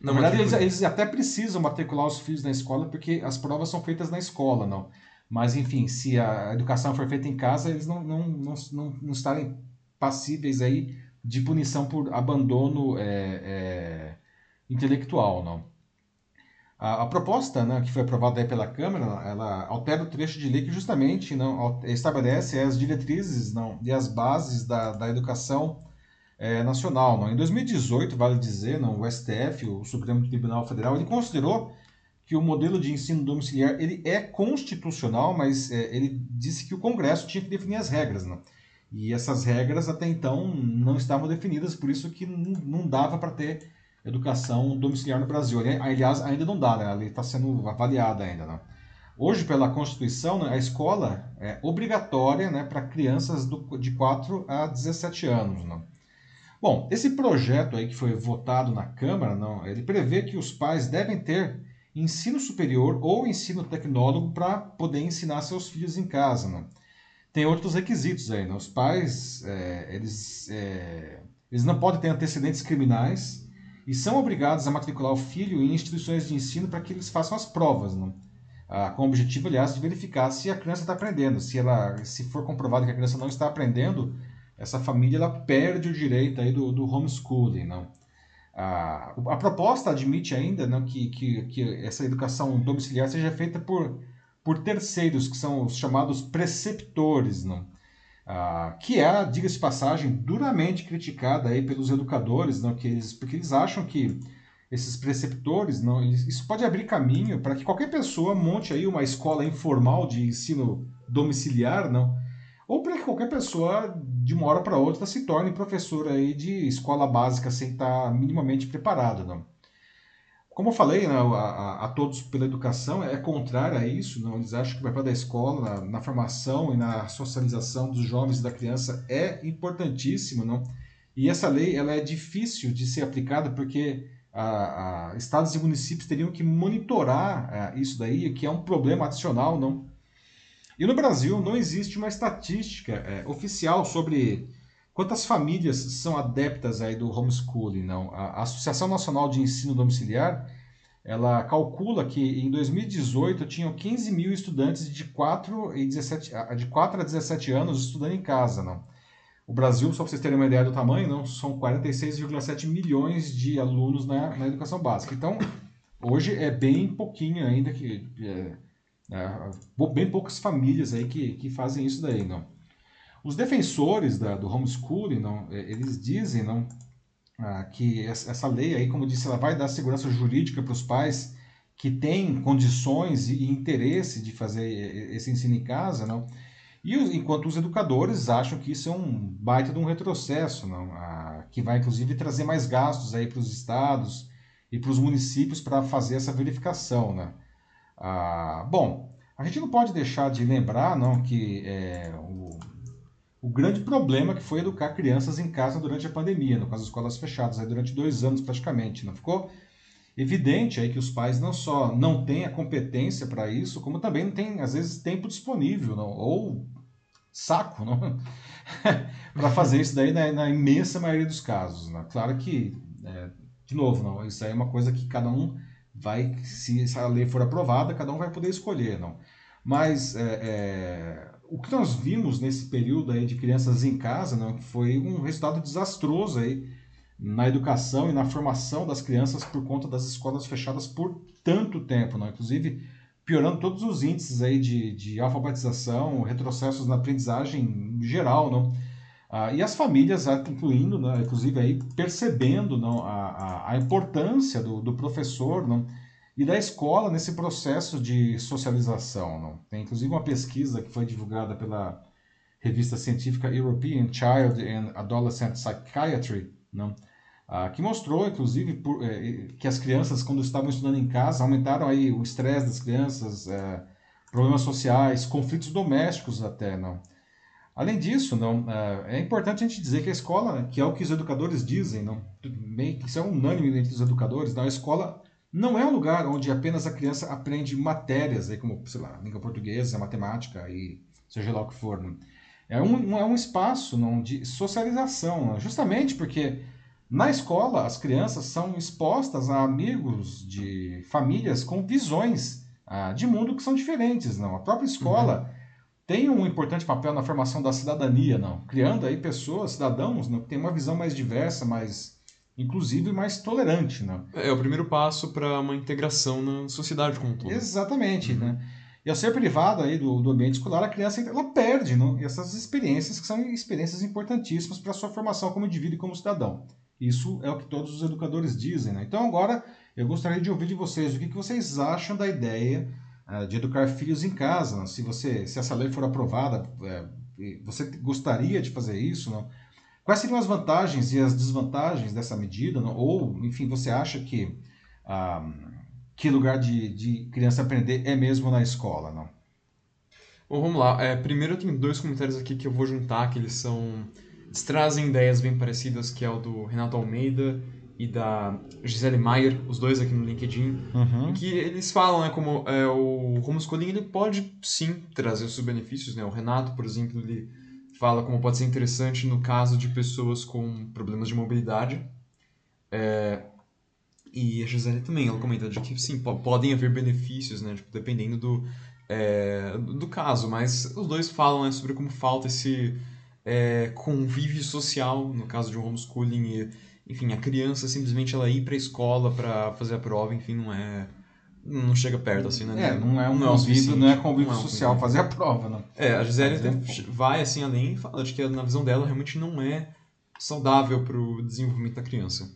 na verdade, eles até precisam matricular os filhos na escola, porque as provas são feitas na escola, não. Mas, enfim, se a educação for feita em casa, eles não estarem passíveis aí de punição por abandono intelectual, não. A proposta, né, que foi aprovada aí pela Câmara, ela altera o trecho de lei que justamente não estabelece as diretrizes não, e as bases da educação nacional. Não. Em 2018, vale dizer, não, o STF, o Supremo Tribunal Federal, ele considerou que o modelo de ensino domiciliar ele é constitucional, mas ele disse que o Congresso tinha que definir as regras. Não. E essas regras até então não estavam definidas, por isso que não dava para ter educação domiciliar no Brasil. Aliás, ainda não dá, né? A lei está sendo avaliada ainda, né? Hoje, pela Constituição, né, a escola é obrigatória, né, para crianças de 4 a 17 anos, né? Bom, esse projeto aí que foi votado na Câmara, não, ele prevê que os pais devem ter ensino superior ou ensino tecnólogo para poder ensinar seus filhos em casa, né? Tem outros requisitos aí, né? Os pais, eles não podem ter antecedentes criminais, e são obrigados a matricular o filho em instituições de ensino para que eles façam as provas, não? Com o objetivo, aliás, de verificar se a criança está aprendendo. Se for comprovado que a criança não está aprendendo, essa família ela perde o direito aí do homeschooling, não? A proposta admite ainda, não, que essa educação domiciliar seja feita por terceiros, que são os chamados preceptores, não? Que é, diga-se de passagem, duramente criticada aí pelos educadores, não, porque eles acham que esses preceptores, não, isso pode abrir caminho para que qualquer pessoa monte aí uma escola informal de ensino domiciliar, não, ou para que qualquer pessoa, de uma hora para outra, se torne professora aí de escola básica sem estar minimamente preparado, não. Como eu falei, né, a Todos pela Educação é contrária a isso, não? Eles acham que o papel da escola na formação e na socialização dos jovens e da criança é importantíssimo, não? E essa lei ela é difícil de ser aplicada porque estados e municípios teriam que monitorar isso daí, que é um problema adicional, não? E no Brasil não existe uma estatística oficial sobre quantas famílias são adeptas aí do homeschooling, não? A Associação Nacional de Ensino Domiciliar, ela calcula que em 2018 tinham 15 mil estudantes de 4 a 17 anos estudando em casa, não? O Brasil, só para vocês terem uma ideia do tamanho, não? São 46,7 milhões de alunos na educação básica. Então, hoje é bem pouquinho ainda, bem poucas famílias aí que fazem isso daí, não? Os defensores do homeschooling, não, eles dizem, não, que essa lei, aí, como eu disse, ela vai dar segurança jurídica para os pais que têm condições e interesse de fazer esse ensino em casa, não, e enquanto os educadores acham que isso é um baita de um retrocesso, não, que vai, inclusive, trazer mais gastos aí para os estados e para os municípios para fazer essa verificação, né? Bom, a gente não pode deixar de lembrar, não, que o grande problema que foi educar crianças em casa durante a pandemia, no caso das escolas fechadas, aí durante 2 anos praticamente, não ficou evidente aí que os pais não só não têm a competência para isso, como também não têm, às vezes, tempo disponível, não, ou saco, não, para fazer isso daí na imensa maioria dos casos, né? Claro que, de novo, não, isso aí é uma coisa que cada um vai, se essa lei for aprovada, cada um vai poder escolher, não. Mas o que nós vimos nesse período aí de crianças em casa, não, foi um resultado desastroso aí na educação e na formação das crianças por conta das escolas fechadas por tanto tempo, não? Inclusive, piorando todos os índices aí de alfabetização, retrocessos na aprendizagem geral, não? E as famílias, incluindo, né, inclusive, aí, percebendo não, a importância do professor, não, e da escola nesse processo de socialização. Não? Tem, inclusive, uma pesquisa que foi divulgada pela revista científica European Child and Adolescent Psychiatry, não? Que mostrou, inclusive, que as crianças, quando estavam estudando em casa, aumentaram aí o estresse das crianças, problemas sociais, conflitos domésticos até, não? Além disso, não, é importante a gente dizer que a escola, que é o que os educadores dizem, não, meio que isso é unânime entre os educadores, não, a escola não é um lugar onde apenas a criança aprende matérias, aí, como, sei lá, língua portuguesa, matemática, e seja lá o que for. Não. É um espaço não, de socialização, não, justamente porque na escola as crianças são expostas a amigos de famílias com visões de mundo que são diferentes. Não. A própria escola... Uhum. Tem um importante papel na formação da cidadania, não? Criando aí pessoas, cidadãos, não? Que têm uma visão mais diversa, mais inclusiva e mais tolerante, não? É o primeiro passo para uma integração na sociedade como um todo. Exatamente, uhum. Né? E ao ser privada aí do ambiente escolar, a criança ela perde, não? E essas experiências que são experiências importantíssimas para a sua formação como indivíduo e como cidadão. Isso é o que todos os educadores dizem, né? Então agora eu gostaria de ouvir de vocês o que vocês acham da ideia de educar filhos em casa, não? Se essa lei for aprovada, você gostaria de fazer isso? Não? Quais seriam as vantagens e as desvantagens dessa medida? Não? Ou, enfim, você acha que lugar de criança aprender é mesmo na escola? Não? Bom, vamos lá. Primeiro eu tenho dois comentários aqui que eu vou juntar, que eles trazem ideias bem parecidas, que é o do Renato Almeida e da Gisele Maier, os dois aqui no LinkedIn, uhum. Que eles falam, né, como escolinha ele pode sim trazer os seus benefícios, né? O Renato, por exemplo, ele fala como pode ser interessante no caso de pessoas com problemas de mobilidade, e a Gisele também, ela comenta de que sim, podem haver benefícios, né, tipo, dependendo do caso, mas os dois falam, né, sobre como falta esse convívio social no caso de um homeschooling Enfim, a criança simplesmente ela ir para a escola para fazer a prova, enfim, não chega perto, assim, né? Não é um convívio social fazer a prova, né? A Gisele vai, assim, além e fala de que na visão dela realmente não é saudável para o desenvolvimento da criança.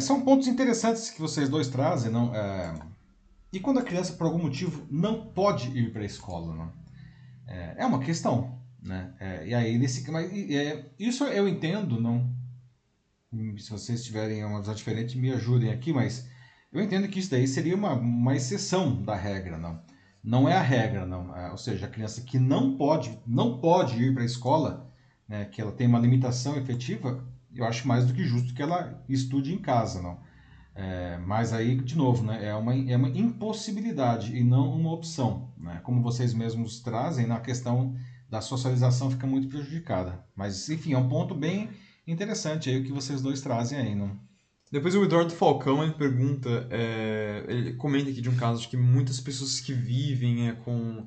São pontos interessantes que vocês dois trazem, não? E quando a criança, por algum motivo, não pode ir para a escola, não? É uma questão, né? E aí, isso eu entendo, não? Se vocês tiverem uma visão diferente, me ajudem aqui, mas eu entendo que isso daí seria uma exceção da regra, não? Não é a regra, não. Ou seja, a criança que não pode ir para a escola, né, que ela tem uma limitação efetiva, eu acho mais do que justo que ela estude em casa, não? Mas aí, de novo, né, é uma impossibilidade e não uma opção, né? Como vocês mesmos trazem, na questão da socialização fica muito prejudicada. Mas, enfim, é um ponto bem interessante aí o que vocês dois trazem aí, não? Depois o Eduardo Falcão, ele pergunta, ele comenta aqui de um caso de que muitas pessoas que vivem com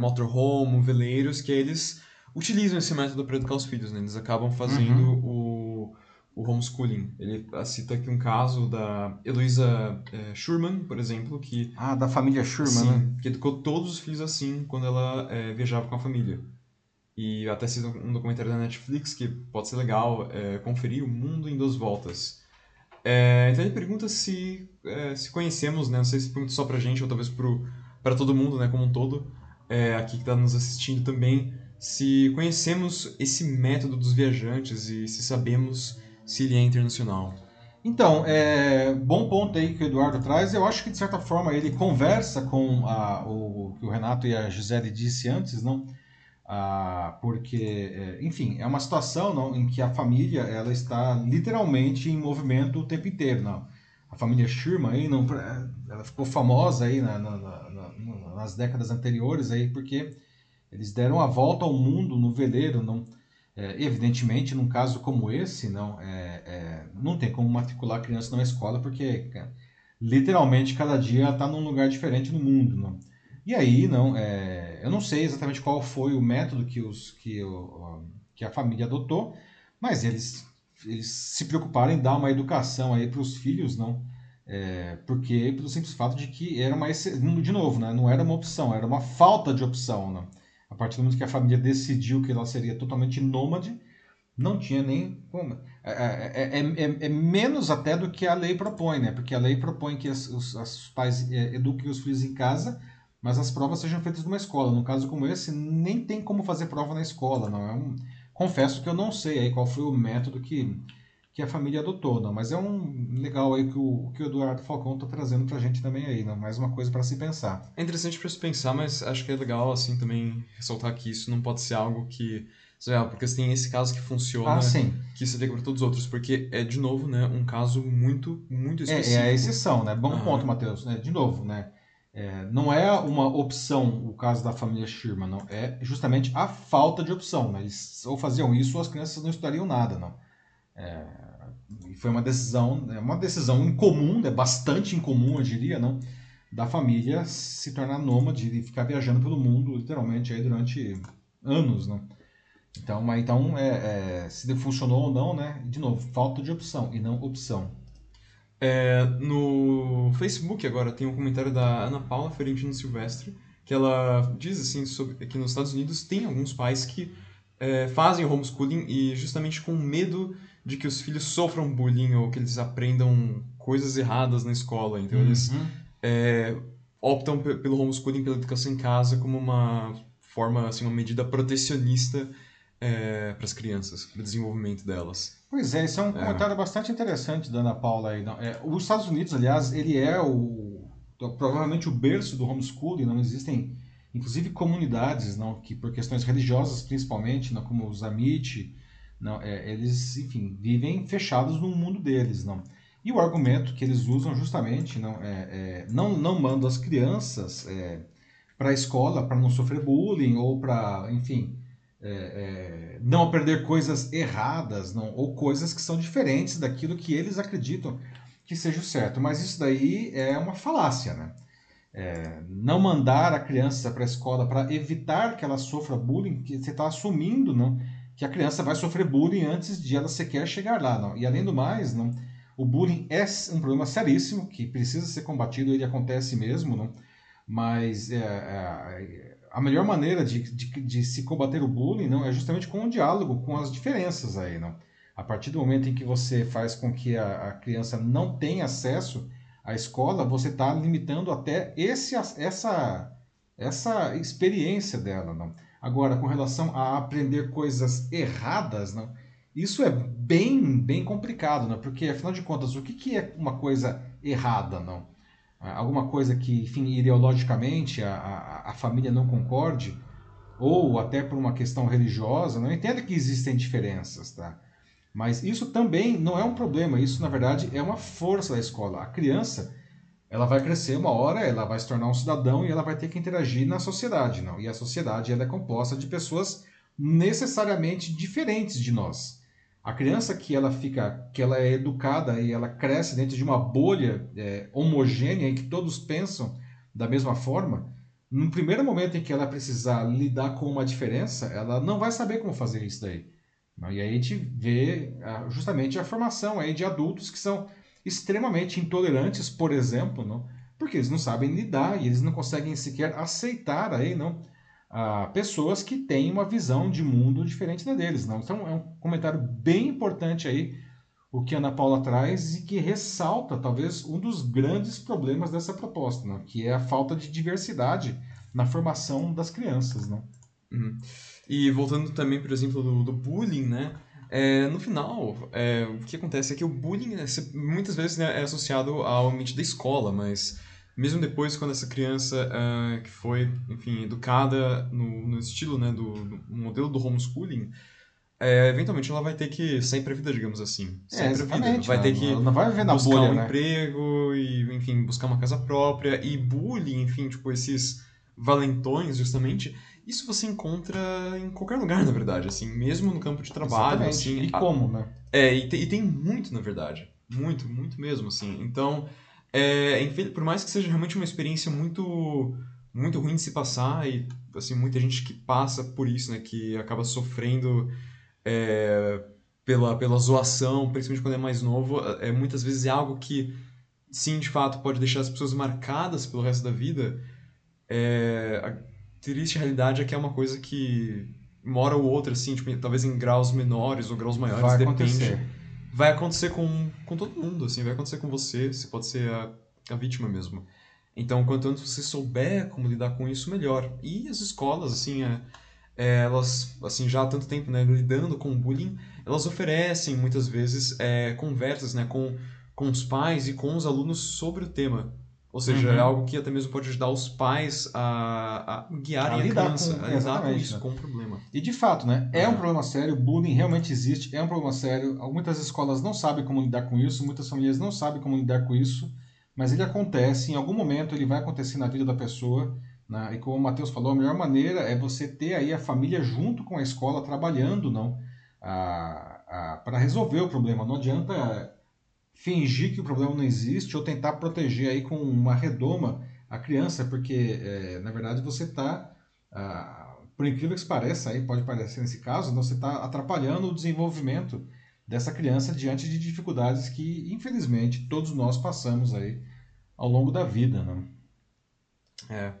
motorhome, veleiros, que eles utilizam esse método para educar os filhos, né? Eles acabam fazendo o homeschooling. Ele cita aqui um caso da Heloísa Schurmann, por exemplo, que... da família Schurmann, sim, né? Que educou todos os filhos assim quando ela viajava com a família. E até cito um documentário da Netflix que pode ser legal, Conferir o Mundo em 2 Voltas. Então ele pergunta se conhecemos, né? Não sei se pergunta só pra gente ou talvez pra todo mundo, né? Como um todo, aqui que tá nos assistindo também, se conhecemos esse método dos viajantes e se sabemos se ele é internacional. Então, bom ponto aí que o Eduardo traz. Eu acho que, de certa forma, ele conversa com o que o Renato e a Gisele disse antes, não? Porque, enfim, é uma situação, não, em que a família ela está literalmente em movimento o tempo inteiro, não. A família Schurmann aí, não, ela ficou famosa aí nas décadas anteriores aí, porque eles deram a volta ao mundo no veleiro, não. Evidentemente, num caso como esse, não, não tem como matricular a criança na escola, porque literalmente cada dia ela está num lugar diferente no mundo, não. E aí, não, eu não sei exatamente qual foi o método que a família adotou, mas eles se preocuparam em dar uma educação aí para os filhos, não, Porque pelo simples fato de que era uma exceção, de novo, né? Não era uma opção, era uma falta de opção, né? A partir do momento que a família decidiu que ela seria totalmente nômade, não tinha nem como. É menos até do que a lei propõe, né? Porque a lei propõe que os pais eduquem os filhos em casa, mas as provas sejam feitas numa escola. Num caso como esse, nem tem como fazer prova na escola, não é um... Confesso que eu não sei aí qual foi o método que a família adotou, não, mas é um legal aí que o Eduardo Falcão está trazendo para a gente também aí, não, mais uma coisa para se pensar. É interessante para se pensar, mas acho que é legal assim também ressaltar que isso não pode ser algo que, porque você tem esse caso que funciona, que você tem para todos os outros, porque é, de novo, né, um caso muito, muito específico. É a exceção, né? Bom ponto, Matheus, né? De novo, né? Não é uma opção o caso da família Schurmann, não, é justamente a falta de opção, né? Eles ou faziam isso ou as crianças não estudariam nada, não. Foi uma decisão incomum, né, bastante incomum, eu diria, não, da família se tornar nômade e ficar viajando pelo mundo, literalmente, aí, durante anos. Não? Então, se funcionou ou não, né, de novo, falta de opção e não opção. No Facebook agora tem um comentário da Ana Paula Ferentino Silvestre, que ela diz assim, que nos Estados Unidos tem alguns pais que fazem homeschooling e justamente com medo de que os filhos sofram bullying ou que eles aprendam coisas erradas na escola. Então, eles optam pelo homeschooling, pela educação em casa, como uma forma, assim, uma medida protecionista para as crianças, para o desenvolvimento delas. Pois é, isso é um comentário bastante interessante da Ana Paula. Aí, não? Os Estados Unidos, aliás, ele é provavelmente o berço do homeschooling. Não existem, inclusive, comunidades, não, que por questões religiosas, principalmente, não, como os Amish, não, eles, enfim, vivem fechados no mundo deles, não. E o argumento que eles usam justamente não manda as crianças para a escola para não sofrer bullying ou para, enfim, não aprender coisas erradas, não, ou coisas que são diferentes daquilo que eles acreditam que seja o certo. Mas isso daí é uma falácia, né? Não mandar a criança para a escola para evitar que ela sofra bullying, que você está assumindo, não, que a criança vai sofrer bullying antes de ela sequer chegar lá, não. E além do mais, não, o bullying é um problema seríssimo, que precisa ser combatido, ele acontece mesmo, não. Mas a melhor maneira de se combater o bullying, não, é justamente com o diálogo, com as diferenças aí, não. A partir do momento em que você faz com que a criança não tenha acesso à escola, você está limitando até essa experiência dela, não. Agora, com relação a aprender coisas erradas, não, isso é bem, bem complicado, não, porque, afinal de contas, o que é uma coisa errada? Não? Alguma coisa que, enfim, ideologicamente a família não concorde, ou até por uma questão religiosa, não, entenda que existem diferenças, tá? Mas isso também não é um problema, isso, na verdade, é uma força da escola. A criança, ela vai crescer uma hora, ela vai se tornar um cidadão e ela vai ter que interagir na sociedade, não? E a sociedade, ela é composta de pessoas necessariamente diferentes de nós. A criança que ela é educada e ela cresce dentro de uma bolha homogênea em que todos pensam da mesma forma, no primeiro momento em que ela precisar lidar com uma diferença, ela não vai saber como fazer isso daí. Não? E aí a gente vê justamente a formação aí de adultos que são extremamente intolerantes, por exemplo, não? Porque eles não sabem lidar e eles não conseguem sequer aceitar aí, não, pessoas que têm uma visão de mundo diferente da deles, não? Então é um comentário bem importante aí o que a Ana Paula traz e que ressalta talvez um dos grandes problemas dessa proposta, não? Que é a falta de diversidade na formação das crianças, não? E voltando também, por exemplo, do bullying, né? No final, o que acontece é que o bullying, né, muitas vezes, né, é associado ao ambiente da escola, mas mesmo depois, quando essa criança que foi, enfim, educada no estilo, né, do modelo do homeschooling, eventualmente ela vai ter que sair pra vida, digamos assim. Sair pra vida. Vai ter que não vai viver na buscar bolha, um, né, emprego e, enfim, buscar uma casa própria. E bullying, enfim, tipo, esses valentões, justamente... Isso você encontra em qualquer lugar, na verdade, assim, mesmo no campo de trabalho. Exatamente. Assim, e como, né? E tem muito, na verdade. Muito, muito mesmo, assim. Então, por mais que seja realmente uma experiência muito, muito ruim de se passar, e, assim, muita gente que passa por isso, né, que acaba sofrendo pela zoação, principalmente quando é mais novo, muitas vezes é algo que sim, de fato, pode deixar as pessoas marcadas pelo resto da vida, a triste realidade é que é uma coisa que mora ou outra, assim, tipo, talvez em graus menores ou graus maiores, vai acontecer. Vai acontecer com todo mundo, assim, vai acontecer com você, você pode ser a vítima mesmo. Então, quanto antes você souber como lidar com isso, melhor. E as escolas, assim, elas, assim, já há tanto tempo, né, lidando com o bullying, elas oferecem, muitas vezes, conversas, né, com os pais e com os alunos sobre o tema. Ou seja, é algo que até mesmo pode ajudar os pais a guiarem a criança, a lidar com isso, né? Com o problema. E de fato, né? É um problema sério, bullying realmente existe, é um problema sério. Muitas escolas não sabem como lidar com isso, muitas famílias não sabem como lidar com isso, mas ele acontece, em algum momento ele vai acontecer na vida da pessoa, né? E como o Matheus falou, a melhor maneira é você ter aí a família junto com a escola, trabalhando, não? Para resolver o problema. Não adianta fingir que o problema não existe ou tentar proteger aí com uma redoma a criança, porque, na verdade, você está, por incrível que pareça, aí pode parecer nesse caso, você está atrapalhando o desenvolvimento dessa criança diante de dificuldades que, infelizmente, todos nós passamos aí ao longo da vida, né?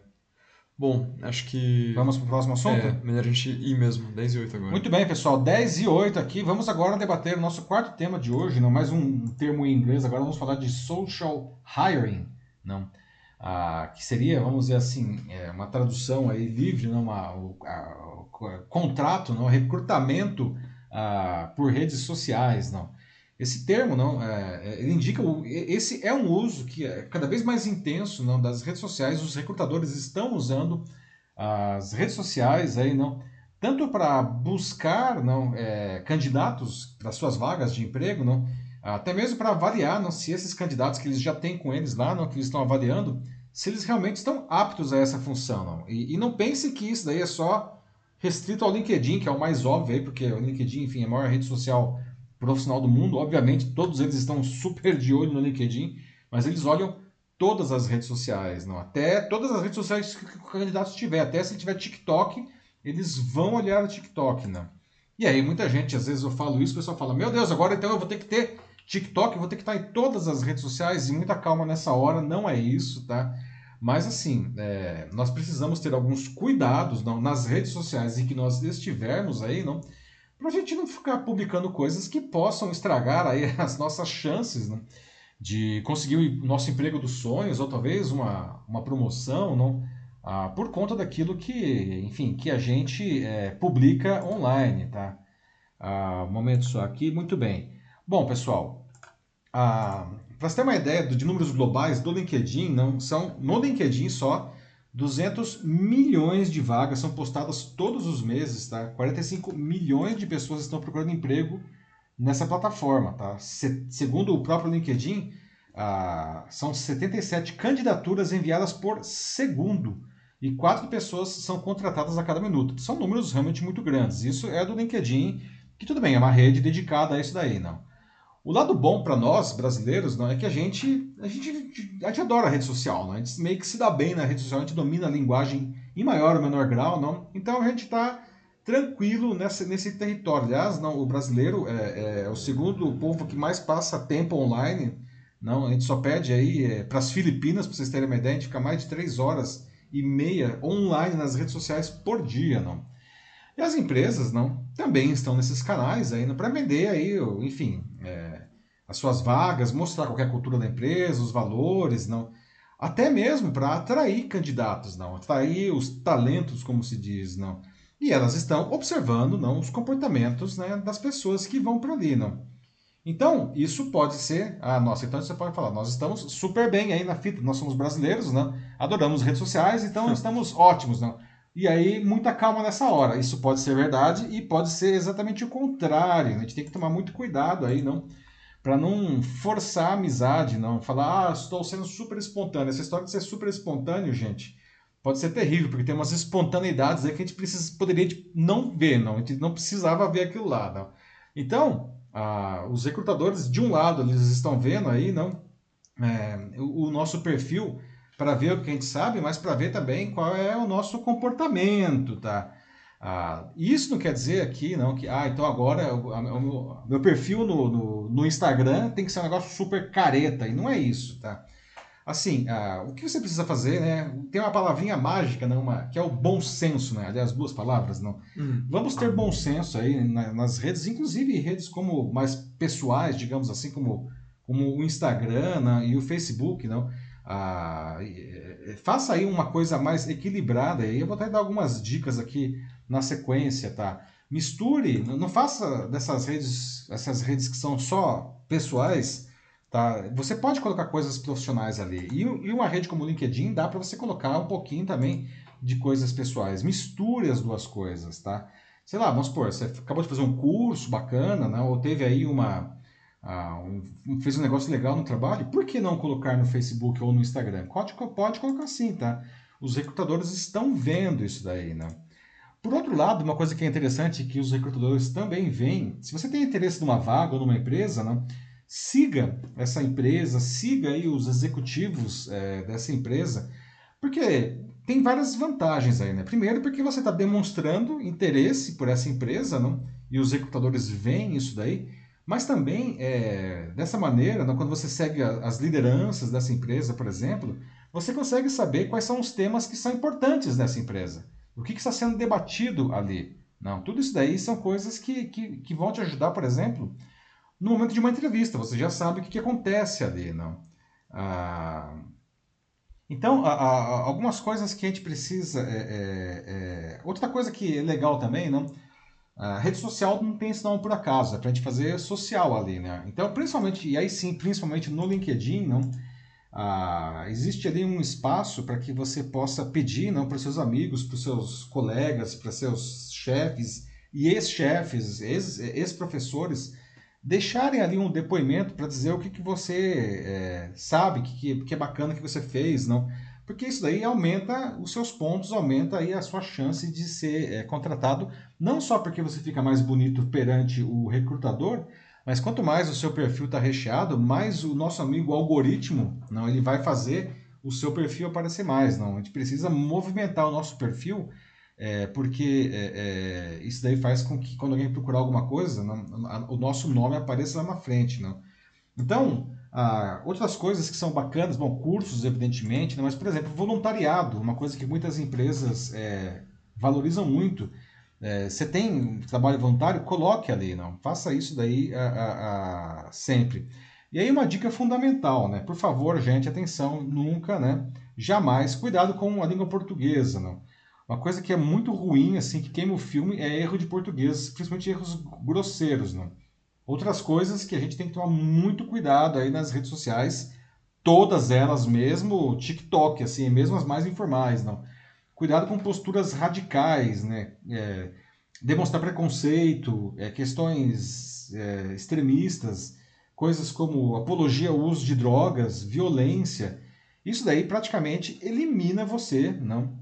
Bom, acho que... Vamos para o próximo assunto? Melhor a gente ir mesmo, 10h08 agora. Muito bem, pessoal, 10h08 aqui. Vamos agora debater o nosso quarto tema de hoje, não? Mais um termo em inglês, agora vamos falar de social hiring, não? Que seria, vamos dizer assim, uma tradução aí livre, não? Contrato, não? Recrutamento por redes sociais, não? Esse termo, não, ele indica, esse é um uso que é cada vez mais intenso, não, das redes sociais. Os recrutadores estão usando as redes sociais aí, não, tanto para buscar, não, candidatos para suas vagas de emprego, não, até mesmo para avaliar, não, se esses candidatos que eles já têm com eles lá, não, que eles estão avaliando, se eles realmente estão aptos a essa função, não. E não pense que isso daí é só restrito ao LinkedIn, que é o mais óbvio aí, porque o LinkedIn, enfim, é a maior rede social profissional do mundo. Obviamente, todos eles estão super de olho no LinkedIn, mas eles olham todas as redes sociais, não? Até todas as redes sociais que o candidato tiver, até se ele tiver TikTok, eles vão olhar o TikTok, não? E aí, muita gente, às vezes eu falo isso, o pessoal fala, meu Deus, agora então eu vou ter que ter TikTok, eu vou ter que estar em todas as redes sociais, e muita calma nessa hora, não é isso, tá? Mas assim, nós precisamos ter alguns cuidados, não? Nas redes sociais em que nós estivermos aí, não? Para a gente não ficar publicando coisas que possam estragar aí as nossas chances, né, de conseguir o nosso emprego dos sonhos, ou talvez uma promoção, não, por conta daquilo que, enfim, que a gente publica online, tá? Momento só aqui, muito bem. Bom, pessoal, para você ter uma ideia de números globais do LinkedIn, não, são no LinkedIn só 200 milhões de vagas são postadas todos os meses, tá? 45 milhões de pessoas estão procurando emprego nessa plataforma, tá? Segundo o próprio LinkedIn, são 77 candidaturas enviadas por segundo e 4 pessoas são contratadas a cada minuto. São números realmente muito grandes. Isso é do LinkedIn, que tudo bem, é uma rede dedicada a isso daí, não? O lado bom para nós, brasileiros, não, é que a gente adora a rede social, não? A gente meio que se dá bem na rede social, a gente domina a linguagem em maior ou menor grau, não? Então a gente está tranquilo nesse território. Aliás, não, o brasileiro é o segundo povo que mais passa tempo online, não? A gente só pede aí para as Filipinas, para vocês terem uma ideia, a gente fica mais de 3h30 online nas redes sociais por dia, não? E as empresas, não, também estão nesses canais aí, para vender aí, enfim, as suas vagas, mostrar qual é a cultura da empresa, os valores, não, até mesmo para atrair candidatos, não, atrair os talentos, como se diz, não. E elas estão observando, não, os comportamentos, né, das pessoas que vão para ali, não. Então, isso pode ser, nossa, então você pode falar, nós estamos super bem aí na fita, nós somos brasileiros, não, adoramos redes sociais, então estamos ótimos, não. E aí, muita calma nessa hora. Isso pode ser verdade e pode ser exatamente o contrário. A gente tem que tomar muito cuidado aí, não, para não forçar a amizade, não. Falar, estou sendo super espontâneo. Essa história de ser super espontâneo, gente, pode ser terrível, porque tem umas espontaneidades aí que a gente poderia não ver, não. A gente não precisava ver aquilo lá, não. Então, os recrutadores, de um lado, eles estão vendo aí, não, o nosso perfil, para ver o que a gente sabe, mas para ver também qual é o nosso comportamento, tá? Isso não quer dizer aqui, não, que então agora o meu perfil no Instagram tem que ser um negócio super careta, e não é isso, tá? Assim, o que você precisa fazer, né? Tem uma palavrinha mágica, né? Que é o bom senso, né? Aliás, duas palavras, não. Vamos ter bom senso aí nas redes, inclusive redes como mais pessoais, digamos assim, como o Instagram, né? E o Facebook, não? Faça aí uma coisa mais equilibrada, e eu vou até dar algumas dicas aqui na sequência, tá? Misture, não faça dessas redes, essas redes que são só pessoais, tá? Você pode colocar coisas profissionais ali. E uma rede como o LinkedIn dá para você colocar um pouquinho também de coisas pessoais. Misture as duas coisas, tá? Sei lá, vamos supor, você acabou de fazer um curso bacana, né? Ou teve aí fez um negócio legal no trabalho, por que não colocar no Facebook ou no Instagram? Pode colocar sim, tá? Os recrutadores estão vendo isso daí, né? Por outro lado, uma coisa que é interessante que os recrutadores também veem, se você tem interesse numa vaga ou numa empresa, né, siga essa empresa, siga aí os executivos dessa empresa, porque tem várias vantagens aí, né? Primeiro, porque você está demonstrando interesse por essa empresa, né, e os recrutadores veem isso daí, mas também, dessa maneira, né, quando você segue as lideranças dessa empresa, por exemplo, você consegue saber quais são os temas que são importantes nessa empresa. O que está sendo debatido ali. Não, tudo isso daí são coisas que vão te ajudar, por exemplo, no momento de uma entrevista. Você já sabe o que acontece ali. Não? Então, algumas coisas que a gente precisa... Outra coisa que é legal também... não? A rede social não tem esse nome por acaso, é para a gente fazer social ali, né? Então, principalmente, e aí sim, principalmente no LinkedIn, não? Existe ali um espaço para que você possa pedir, não, para os seus amigos, para os seus colegas, para seus chefes e ex-chefes, ex-professores, deixarem ali um depoimento para dizer o que você sabe, que é bacana que você fez, não? Porque isso daí aumenta os seus pontos, aumenta aí a sua chance de ser contratado, não só porque você fica mais bonito perante o recrutador, mas quanto mais o seu perfil está recheado, mais o nosso amigo algoritmo, não, ele vai fazer o seu perfil aparecer mais. Não? A gente precisa movimentar o nosso perfil, porque isso daí faz com que quando alguém procurar alguma coisa, não, o nosso nome apareça lá na frente. Não? Então... outras coisas que são bacanas, bom, cursos, evidentemente, né? Mas, por exemplo, voluntariado, uma coisa que muitas empresas valorizam muito. Você tem um trabalho voluntário, coloque ali, não? Faça isso daí sempre. E aí uma dica fundamental, né? Por favor, gente, atenção, nunca, né? Jamais, cuidado com a língua portuguesa, não? Uma coisa que é muito ruim, assim, que queima o filme, é erro de português, principalmente erros grosseiros, não? Outras coisas que a gente tem que tomar muito cuidado aí nas redes sociais, todas elas, mesmo TikTok, assim, mesmo as mais informais, não. Cuidado com posturas radicais, né? Demonstrar preconceito, questões extremistas, coisas como apologia ao uso de drogas, violência. Isso daí praticamente elimina você, não,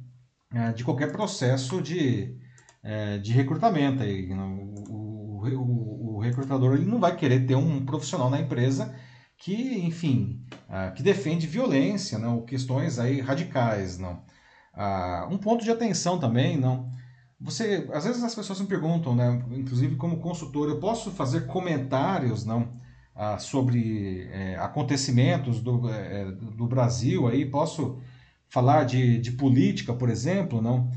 de qualquer processo de recrutamento aí, não. O recrutador ele não vai querer ter um profissional na empresa que, enfim, que defende violência, não, questões aí radicais, não. Um ponto de atenção também, não. Você, às vezes as pessoas me perguntam, né, inclusive como consultor, eu posso fazer comentários, não, sobre acontecimentos do Brasil, aí posso falar de política, por exemplo, não.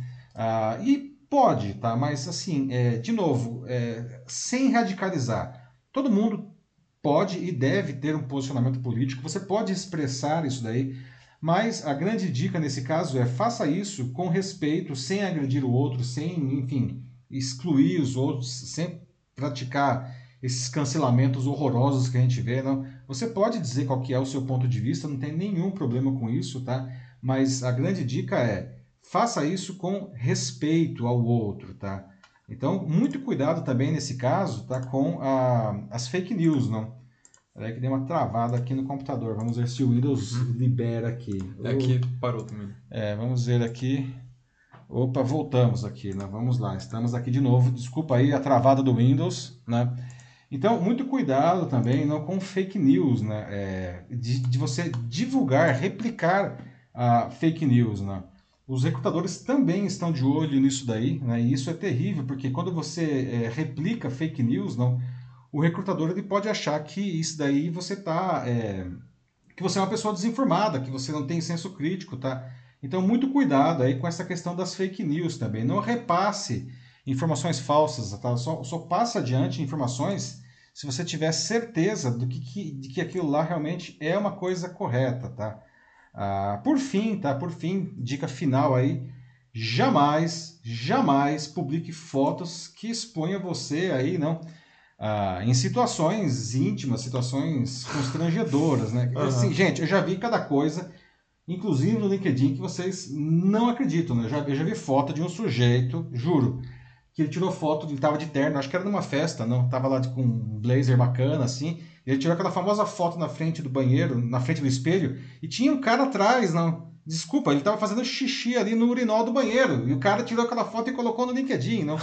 E pode, tá? Mas assim, de novo, sem radicalizar. Todo mundo pode e deve ter um posicionamento político, você pode expressar isso daí, mas a grande dica nesse caso é faça isso com respeito, sem agredir o outro, sem, enfim, excluir os outros, sem praticar esses cancelamentos horrorosos que a gente vê, não. Você pode dizer qual que é o seu ponto de vista, não tem nenhum problema com isso, tá? Mas a grande dica é faça isso com respeito ao outro, tá? Então, muito cuidado também nesse caso, tá? Com as fake news, não? Peraí que deu uma travada aqui no computador. Vamos ver se o Windows libera aqui. Aqui parou também. Vamos ver aqui. Opa, voltamos aqui, né? Vamos lá, estamos aqui de novo. Desculpa aí a travada do Windows, né? Então, muito cuidado também, não, com fake news, né? De você divulgar, replicar a fake news, né? Os recrutadores também estão de olho nisso daí, né? E isso é terrível, porque quando você replica fake news, não, o recrutador ele pode achar que isso daí você tá, que você é uma pessoa desinformada, que você não tem senso crítico, tá? Então, muito cuidado aí com essa questão das fake news também. Não repasse informações falsas, tá? Só passa adiante informações se você tiver certeza de que aquilo lá realmente é uma coisa correta, tá? Ah, por fim, dica final aí, jamais publique fotos que exponha você aí, não, em situações íntimas, situações constrangedoras, né? Uhum. Assim, gente, eu já vi cada coisa, inclusive no LinkedIn, que vocês não acreditam, né? Eu já vi foto de um sujeito, juro, que ele tirou foto, ele tava de terno, acho que era numa festa, não, tava lá com um blazer bacana, assim, e ele tirou aquela famosa foto na frente do banheiro, na frente do espelho, e tinha um cara atrás, não, desculpa, ele tava fazendo xixi ali no urinol do banheiro, e o cara tirou aquela foto e colocou no LinkedIn, não.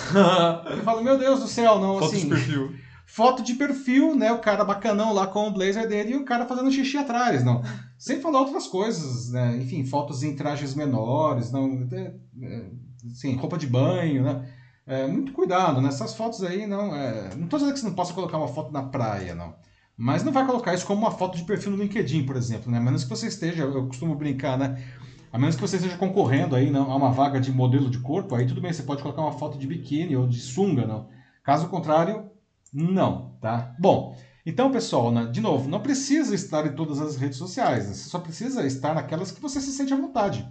Eu falo, meu Deus do céu, não, foto assim... Foto de perfil. Foto de perfil, né, o cara bacanão lá com o blazer dele e o cara fazendo xixi atrás, não. Sem falar outras coisas, né, enfim, fotos em trajes menores, não, assim, roupa de banho, né. Muito cuidado, né? Essas fotos aí não... Não tô dizendo que você não possa colocar uma foto na praia, não. Mas não vai colocar isso como uma foto de perfil no LinkedIn, por exemplo, né? A menos que você esteja... Eu costumo brincar, né? A menos que você esteja concorrendo aí, não, a uma vaga de modelo de corpo, aí tudo bem, você pode colocar uma foto de biquíni ou de sunga, não. Caso contrário, não, tá? Bom, então, pessoal, né? De novo, não precisa estar em todas as redes sociais, né? Você só precisa estar naquelas que você se sente à vontade.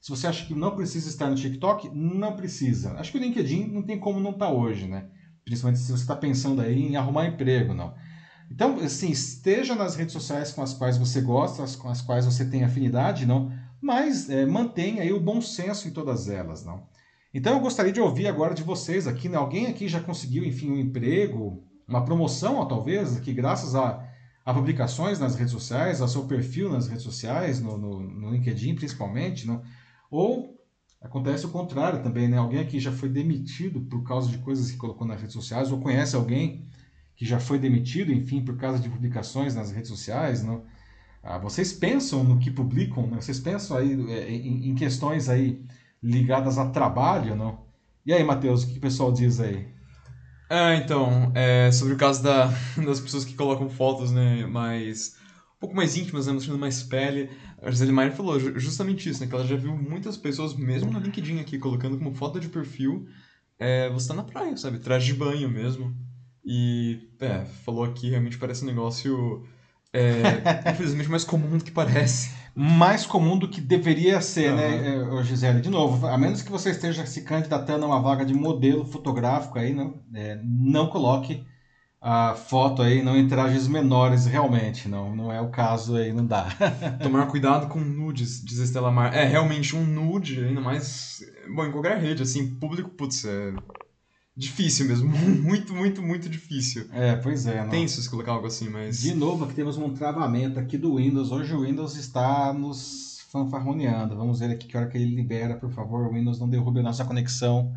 Se você acha que não precisa estar no TikTok, não precisa. Acho que o LinkedIn não tem como não estar hoje, né? Principalmente se você está pensando aí em arrumar emprego, não. Então, assim, esteja nas redes sociais com as quais você gosta, com as quais você tem afinidade, não. Mas mantenha aí o bom senso em todas elas, não. Então, eu gostaria de ouvir agora de vocês aqui, né? Alguém aqui já conseguiu, enfim, um emprego, uma promoção, ó, talvez, que graças a publicações nas redes sociais, ao seu perfil nas redes sociais, no LinkedIn principalmente, não. Ou acontece o contrário também, né? Alguém aqui já foi demitido por causa de coisas que colocou nas redes sociais, ou conhece alguém que já foi demitido, enfim, por causa de publicações nas redes sociais, não? Ah, vocês pensam no que publicam, né? Vocês pensam aí em questões aí ligadas a trabalho, não? E aí, Matheus, o que o pessoal diz aí? Então, sobre o caso das pessoas que colocam fotos, né, mas... um pouco mais íntimas, né, mostrando mais pele. A Gisele Mayer falou justamente isso, né, que ela já viu muitas pessoas, mesmo no LinkedIn aqui, colocando como foto de perfil, você tá na praia, sabe, traje de banho mesmo. E, falou aqui, realmente parece um negócio, infelizmente, mais comum do que parece. Mais comum do que deveria ser, né, Gisele? De novo, a menos que você esteja se candidatando a uma vaga de modelo fotográfico aí, né, não coloque a foto aí, não em trajes menores, realmente, não é o caso aí, não dá. Tomar cuidado com nudes, diz Estela Mar. Realmente, um nude, ainda mais, bom, em qualquer rede, assim, público, putz, é difícil mesmo, muito difícil. Pois é. Tenso se colocar algo assim, mas... De novo, aqui temos um travamento aqui do Windows, hoje o Windows está nos fanfarroneando, vamos ver aqui que hora que ele libera, por favor, o Windows não derrube a nossa conexão.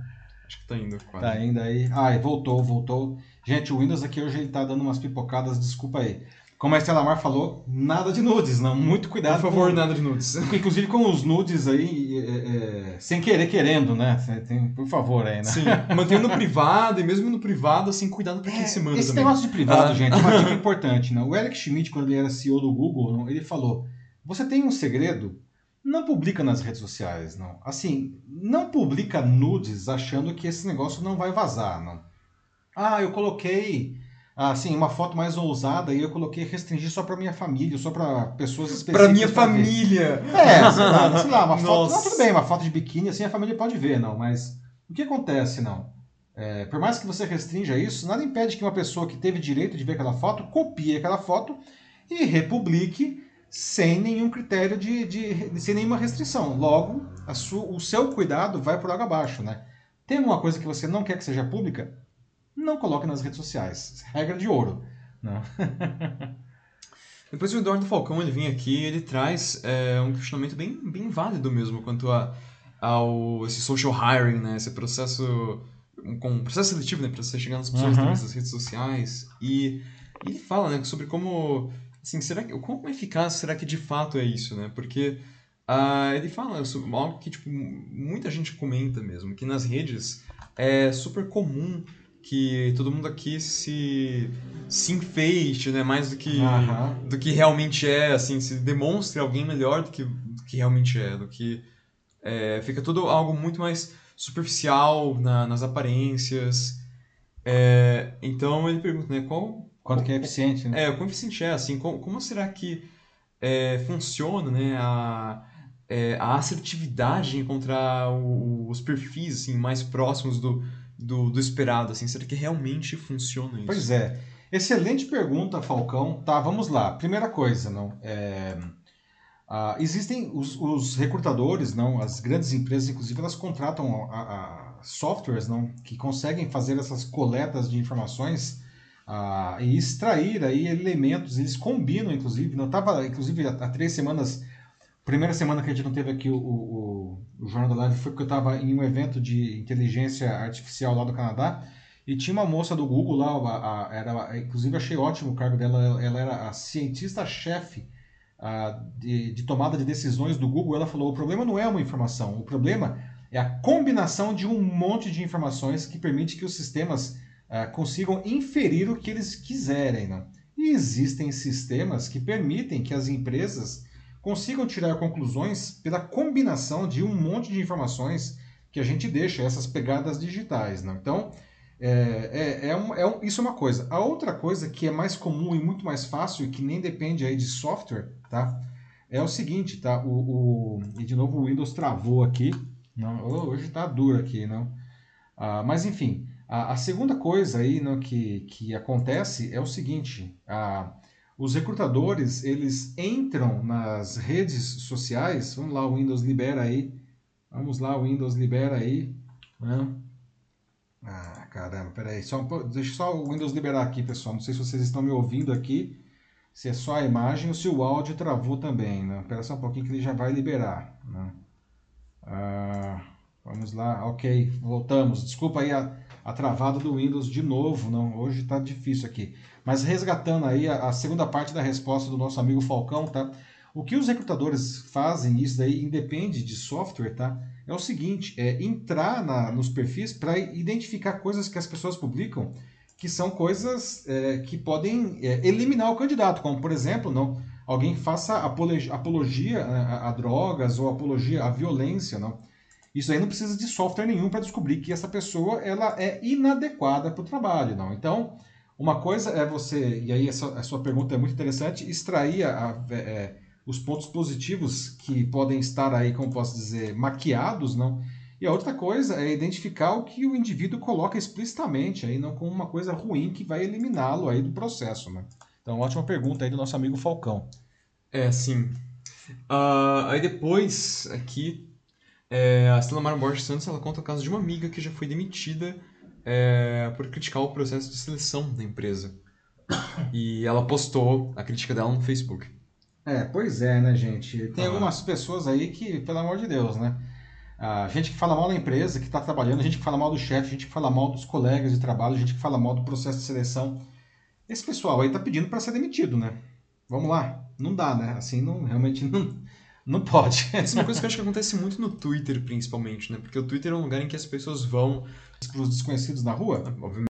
Acho que tá indo quase. Tá indo aí. Voltou. Gente, o Windows aqui hoje ele tá dando umas pipocadas, desculpa aí. Como a Estela Mar falou, nada de nudes, não. Muito cuidado. Por favor, nada de nudes. Inclusive com os nudes aí, sem querer, querendo, né? Por favor aí, né? Sim, mantendo no privado, e mesmo no privado, assim, cuidado pra quem se manda esse também. Esse negócio de privado, gente, é uma dica importante, né? O Eric Schmidt, quando ele era CEO do Google, ele falou, você tem um segredo? Não publica nas redes sociais, não. Assim, não publica nudes achando que esse negócio não vai vazar, não. Eu coloquei, assim, uma foto mais ousada e eu coloquei restringir só para minha família, só para pessoas específicas. Para minha família! Ver. Sei lá, uma foto... Não, tudo bem, uma foto de biquíni, assim, a família pode ver, não. Mas o que acontece, não? Por mais que você restrinja isso, nada impede que uma pessoa que teve direito de ver aquela foto copie aquela foto e republique sem nenhum critério sem nenhuma restrição. Logo, o seu cuidado vai por água abaixo, né? Tem alguma coisa que você não quer que seja pública? Não coloque nas redes sociais. Regra de ouro. Não. Depois o Eduardo Falcão, ele vem aqui e ele traz um questionamento bem válido mesmo quanto ao esse social hiring, né? Esse processo, um processo seletivo, né? Para você chegar nas pessoas através das redes sociais. E ele fala, né, sobre como... Assim, será que, como é eficaz será que de fato é isso, né? Porque Ele fala sobre algo que tipo, muita gente comenta mesmo, que nas redes é super comum que todo mundo aqui se enfeite, né? Mais do que realmente é, assim, se demonstre alguém melhor do que realmente é, fica tudo algo muito mais superficial nas aparências. Então ele pergunta, né, quanto que é eficiente, né? Quão eficiente é, assim, como será que funciona, né, a assertividade em encontrar os perfis assim, mais próximos do esperado, assim, será que realmente funciona isso? Pois é, excelente pergunta, Falcão. Tá, vamos lá. Primeira coisa, não existem os recrutadores, não, as grandes empresas, inclusive, elas contratam a softwares, não, que conseguem fazer essas coletas de informações e extrair aí elementos. Eles combinam, inclusive, não tava, inclusive, há 3 semanas. Primeira semana que a gente não teve aqui o Jornal da Live foi porque eu estava em um evento de inteligência artificial lá do Canadá e tinha uma moça do Google lá, inclusive achei ótimo o cargo dela, ela era a cientista-chefe de tomada de decisões do Google. Ela falou, o problema não é uma informação, o problema é a combinação de um monte de informações que permite que os sistemas consigam inferir o que eles quiserem, né? E existem sistemas que permitem que as empresas consigam tirar conclusões pela combinação de um monte de informações que a gente deixa, essas pegadas digitais, né? Então, isso é uma coisa. A outra coisa que é mais comum e muito mais fácil, e que nem depende aí de software, tá? É o seguinte, tá? E de novo o Windows travou aqui. Não, hoje tá duro aqui, não. Mas, enfim, a segunda coisa aí, não, que acontece é o seguinte... Os recrutadores, eles entram nas redes sociais. Vamos lá, o Windows libera aí. Né? Caramba, peraí. Deixa só o Windows liberar aqui, pessoal. Não sei se vocês estão me ouvindo aqui. Se é só a imagem ou se o áudio travou também, né? Espera só um pouquinho que ele já vai liberar, né? Vamos lá, ok. Voltamos. Desculpa aí a travada do Windows de novo. Não, hoje está difícil aqui. Mas resgatando aí a segunda parte da resposta do nosso amigo Falcão, tá? O que os recrutadores fazem, isso daí independe de software, tá? É o seguinte, é entrar nos perfis para identificar coisas que as pessoas publicam, que são coisas que podem eliminar o candidato, como, por exemplo, não, alguém faça apologia a drogas ou apologia à violência, não? Isso aí não precisa de software nenhum para descobrir que essa pessoa ela é inadequada para o trabalho, não? Então... Uma coisa é você, e aí a sua pergunta é muito interessante, extrair os pontos positivos que podem estar aí, como posso dizer, maquiados, não? E a outra coisa é identificar o que o indivíduo coloca explicitamente, aí, não, como uma coisa ruim que vai eliminá-lo aí do processo, né? Então, ótima pergunta aí do nosso amigo Falcão. Sim. Aí depois, aqui, a Estela Mara Borges Santos, ela conta o caso de uma amiga que já foi demitida por criticar o processo de seleção da empresa. E ela postou a crítica dela no Facebook. Pois é, né, gente? Tem algumas pessoas aí que, pelo amor de Deus, né? Gente que fala mal da empresa, que está trabalhando, gente que fala mal do chefe, gente que fala mal dos colegas de trabalho, gente que fala mal do processo de seleção. Esse pessoal aí tá pedindo para ser demitido, né? Vamos lá. Não dá, né? Assim, não, realmente não pode. Essa é uma coisa que eu acho que acontece muito no Twitter, principalmente, né? Porque o Twitter é um lugar em que as pessoas vão... para os desconhecidos na rua, obviamente.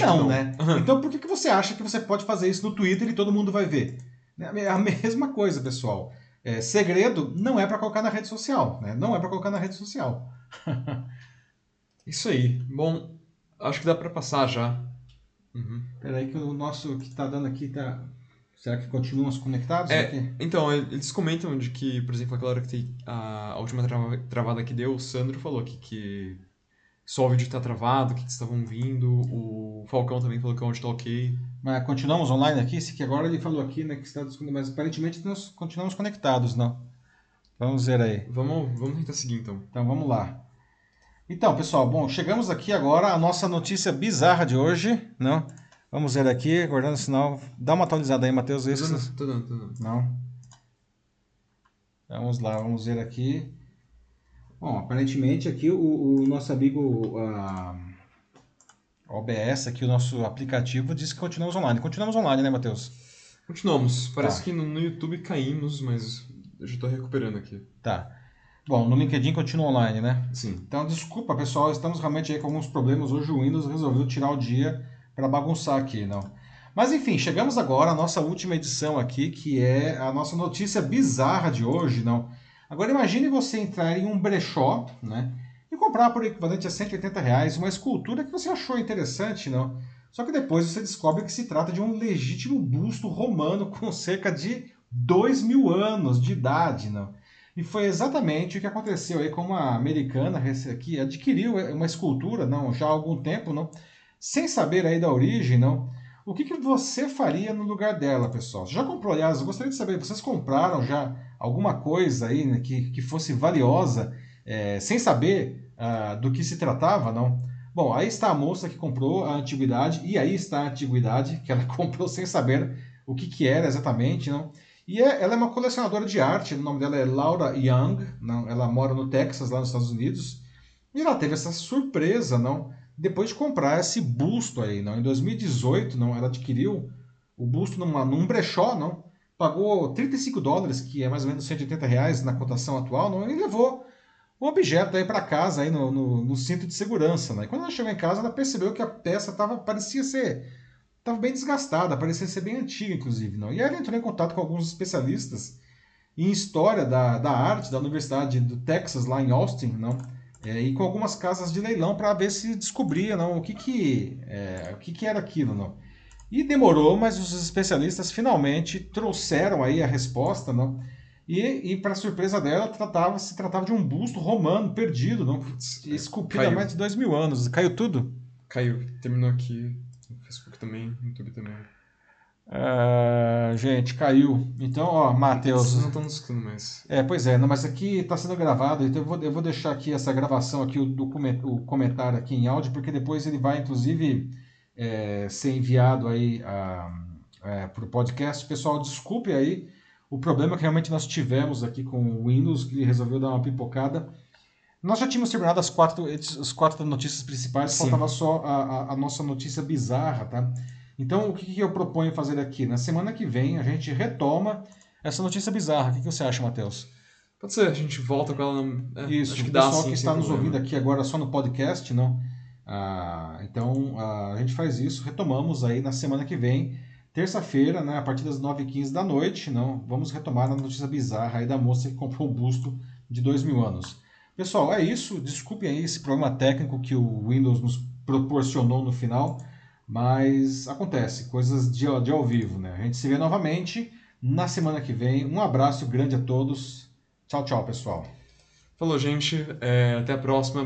Não, né? Então por que você acha que você pode fazer isso no Twitter e todo mundo vai ver? É a mesma coisa, pessoal. Segredo não é para colocar na rede social, né? Não é para colocar na rede social. Isso aí. Bom, acho que dá para passar já. Peraí que o nosso que tá dando aqui tá... Será que continuam os conectados aqui? Então, eles comentam de que, por exemplo, aquela hora que tem a última travada que deu, o Sandro falou aqui que... Só o vídeo está travado, o que estavam ouvindo. O Falcão também falou que o áudio está ok. Mas continuamos online aqui? Esse que agora ele falou aqui, né, que está desconectado, mas aparentemente nós continuamos conectados, não? Vamos ver aí. Vamos tentar seguir, então. Então, vamos lá. Então, pessoal, bom, chegamos aqui agora à nossa notícia bizarra de hoje, não? Vamos ver aqui, guardando o sinal. Dá uma atualizada aí, Matheus. Tô dando. Não? Vamos lá, vamos ver aqui. Bom, aparentemente aqui o nosso amigo OBS, aqui o nosso aplicativo, diz que continuamos online. Continuamos online, né, Matheus? Continuamos. Parece que no YouTube caímos, mas eu já estou recuperando aqui. Tá. Bom, no LinkedIn continua online, né? Sim. Então, desculpa, pessoal, estamos realmente aí com alguns problemas. Hoje o Windows resolveu tirar o dia para bagunçar aqui, não. Mas, enfim, chegamos agora à nossa última edição aqui, que é a nossa notícia bizarra de hoje, não. Agora, imagine você entrar em um brechó, né, e comprar por equivalente a R$180 uma escultura que você achou interessante, não? Só que depois você descobre que se trata de um legítimo busto romano com cerca de 2000 anos de idade, não? E foi exatamente o que aconteceu aí com uma americana que adquiriu uma escultura, não, já há algum tempo, não, sem saber aí da origem, não. O que você faria no lugar dela, pessoal? Você já comprou, aliás, eu gostaria de saber, vocês compraram já alguma coisa aí, né, que fosse valiosa, sem saber do que se tratava, não? Bom, aí está a moça que comprou a antiguidade, e aí está a antiguidade, que ela comprou sem saber o que era exatamente, não? E ela é uma colecionadora de arte, o nome dela é Laura Young, não? Ela mora no Texas, lá nos Estados Unidos, e ela teve essa surpresa, não? Depois de comprar esse busto aí, não? Em 2018, não? Ela adquiriu o busto num brechó, não? Pagou $35, que é mais ou menos R$180 na cotação atual, não? E levou o objeto aí para casa, aí no cinto de segurança, né? E quando ela chegou em casa, ela percebeu que a peça parecia bem desgastada, parecia ser bem antiga, inclusive, não? E aí ela entrou em contato com alguns especialistas em história da arte da Universidade do Texas, lá em Austin, não? E com algumas casas de leilão para ver se descobria, não, o que era aquilo, não? E demorou, mas os especialistas finalmente trouxeram aí a resposta, não? E para surpresa dela, se tratava de um busto romano perdido, não? Esculpido há mais de 2000 anos. Caiu tudo? Caiu. Terminou aqui. Facebook também, YouTube também. Gente, caiu. Então, ó, Matheus... Vocês não estão nos escutando mais. Pois é, não, mas aqui está sendo gravado, então eu vou deixar aqui essa gravação, aqui o comentário aqui em áudio, porque depois ele vai, inclusive... ser enviado aí para o podcast. Pessoal, desculpe aí o problema que realmente nós tivemos aqui com o Windows, que ele resolveu dar uma pipocada. Nós já tínhamos terminado as quatro notícias principais, faltava só a nossa notícia bizarra, tá? Então, o que eu proponho fazer aqui? Na semana que vem, a gente retoma essa notícia bizarra. O que você acha, Matheus? Pode ser, a gente volta com ela... Isso, acho que dá, o pessoal que está nos ouvindo aqui agora só no podcast, não... então, a gente faz isso, retomamos aí na semana que vem, terça-feira, né, a partir das 9h15 da noite, não, vamos retomar a notícia bizarra aí da moça que comprou um busto de 2000 anos. Pessoal, é isso, desculpem aí esse problema técnico que o Windows nos proporcionou no final, mas acontece, coisas de ao vivo, né? A gente se vê novamente na semana que vem, um abraço grande a todos, tchau, tchau, pessoal. Falou, gente. Até a próxima.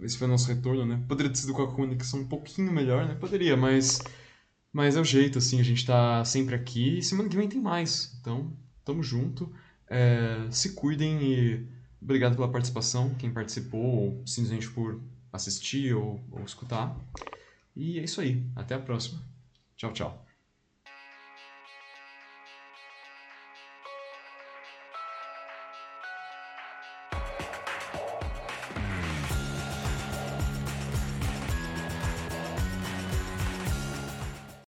Esse foi o nosso retorno, né? Poderia ter sido com a comunicação um pouquinho melhor, né? Poderia, mas é o jeito, assim. A gente tá sempre aqui e semana que vem tem mais. Então, tamo junto. Se cuidem e obrigado pela participação, quem participou, ou simplesmente por assistir ou escutar. E é isso aí. Até a próxima. Tchau, tchau.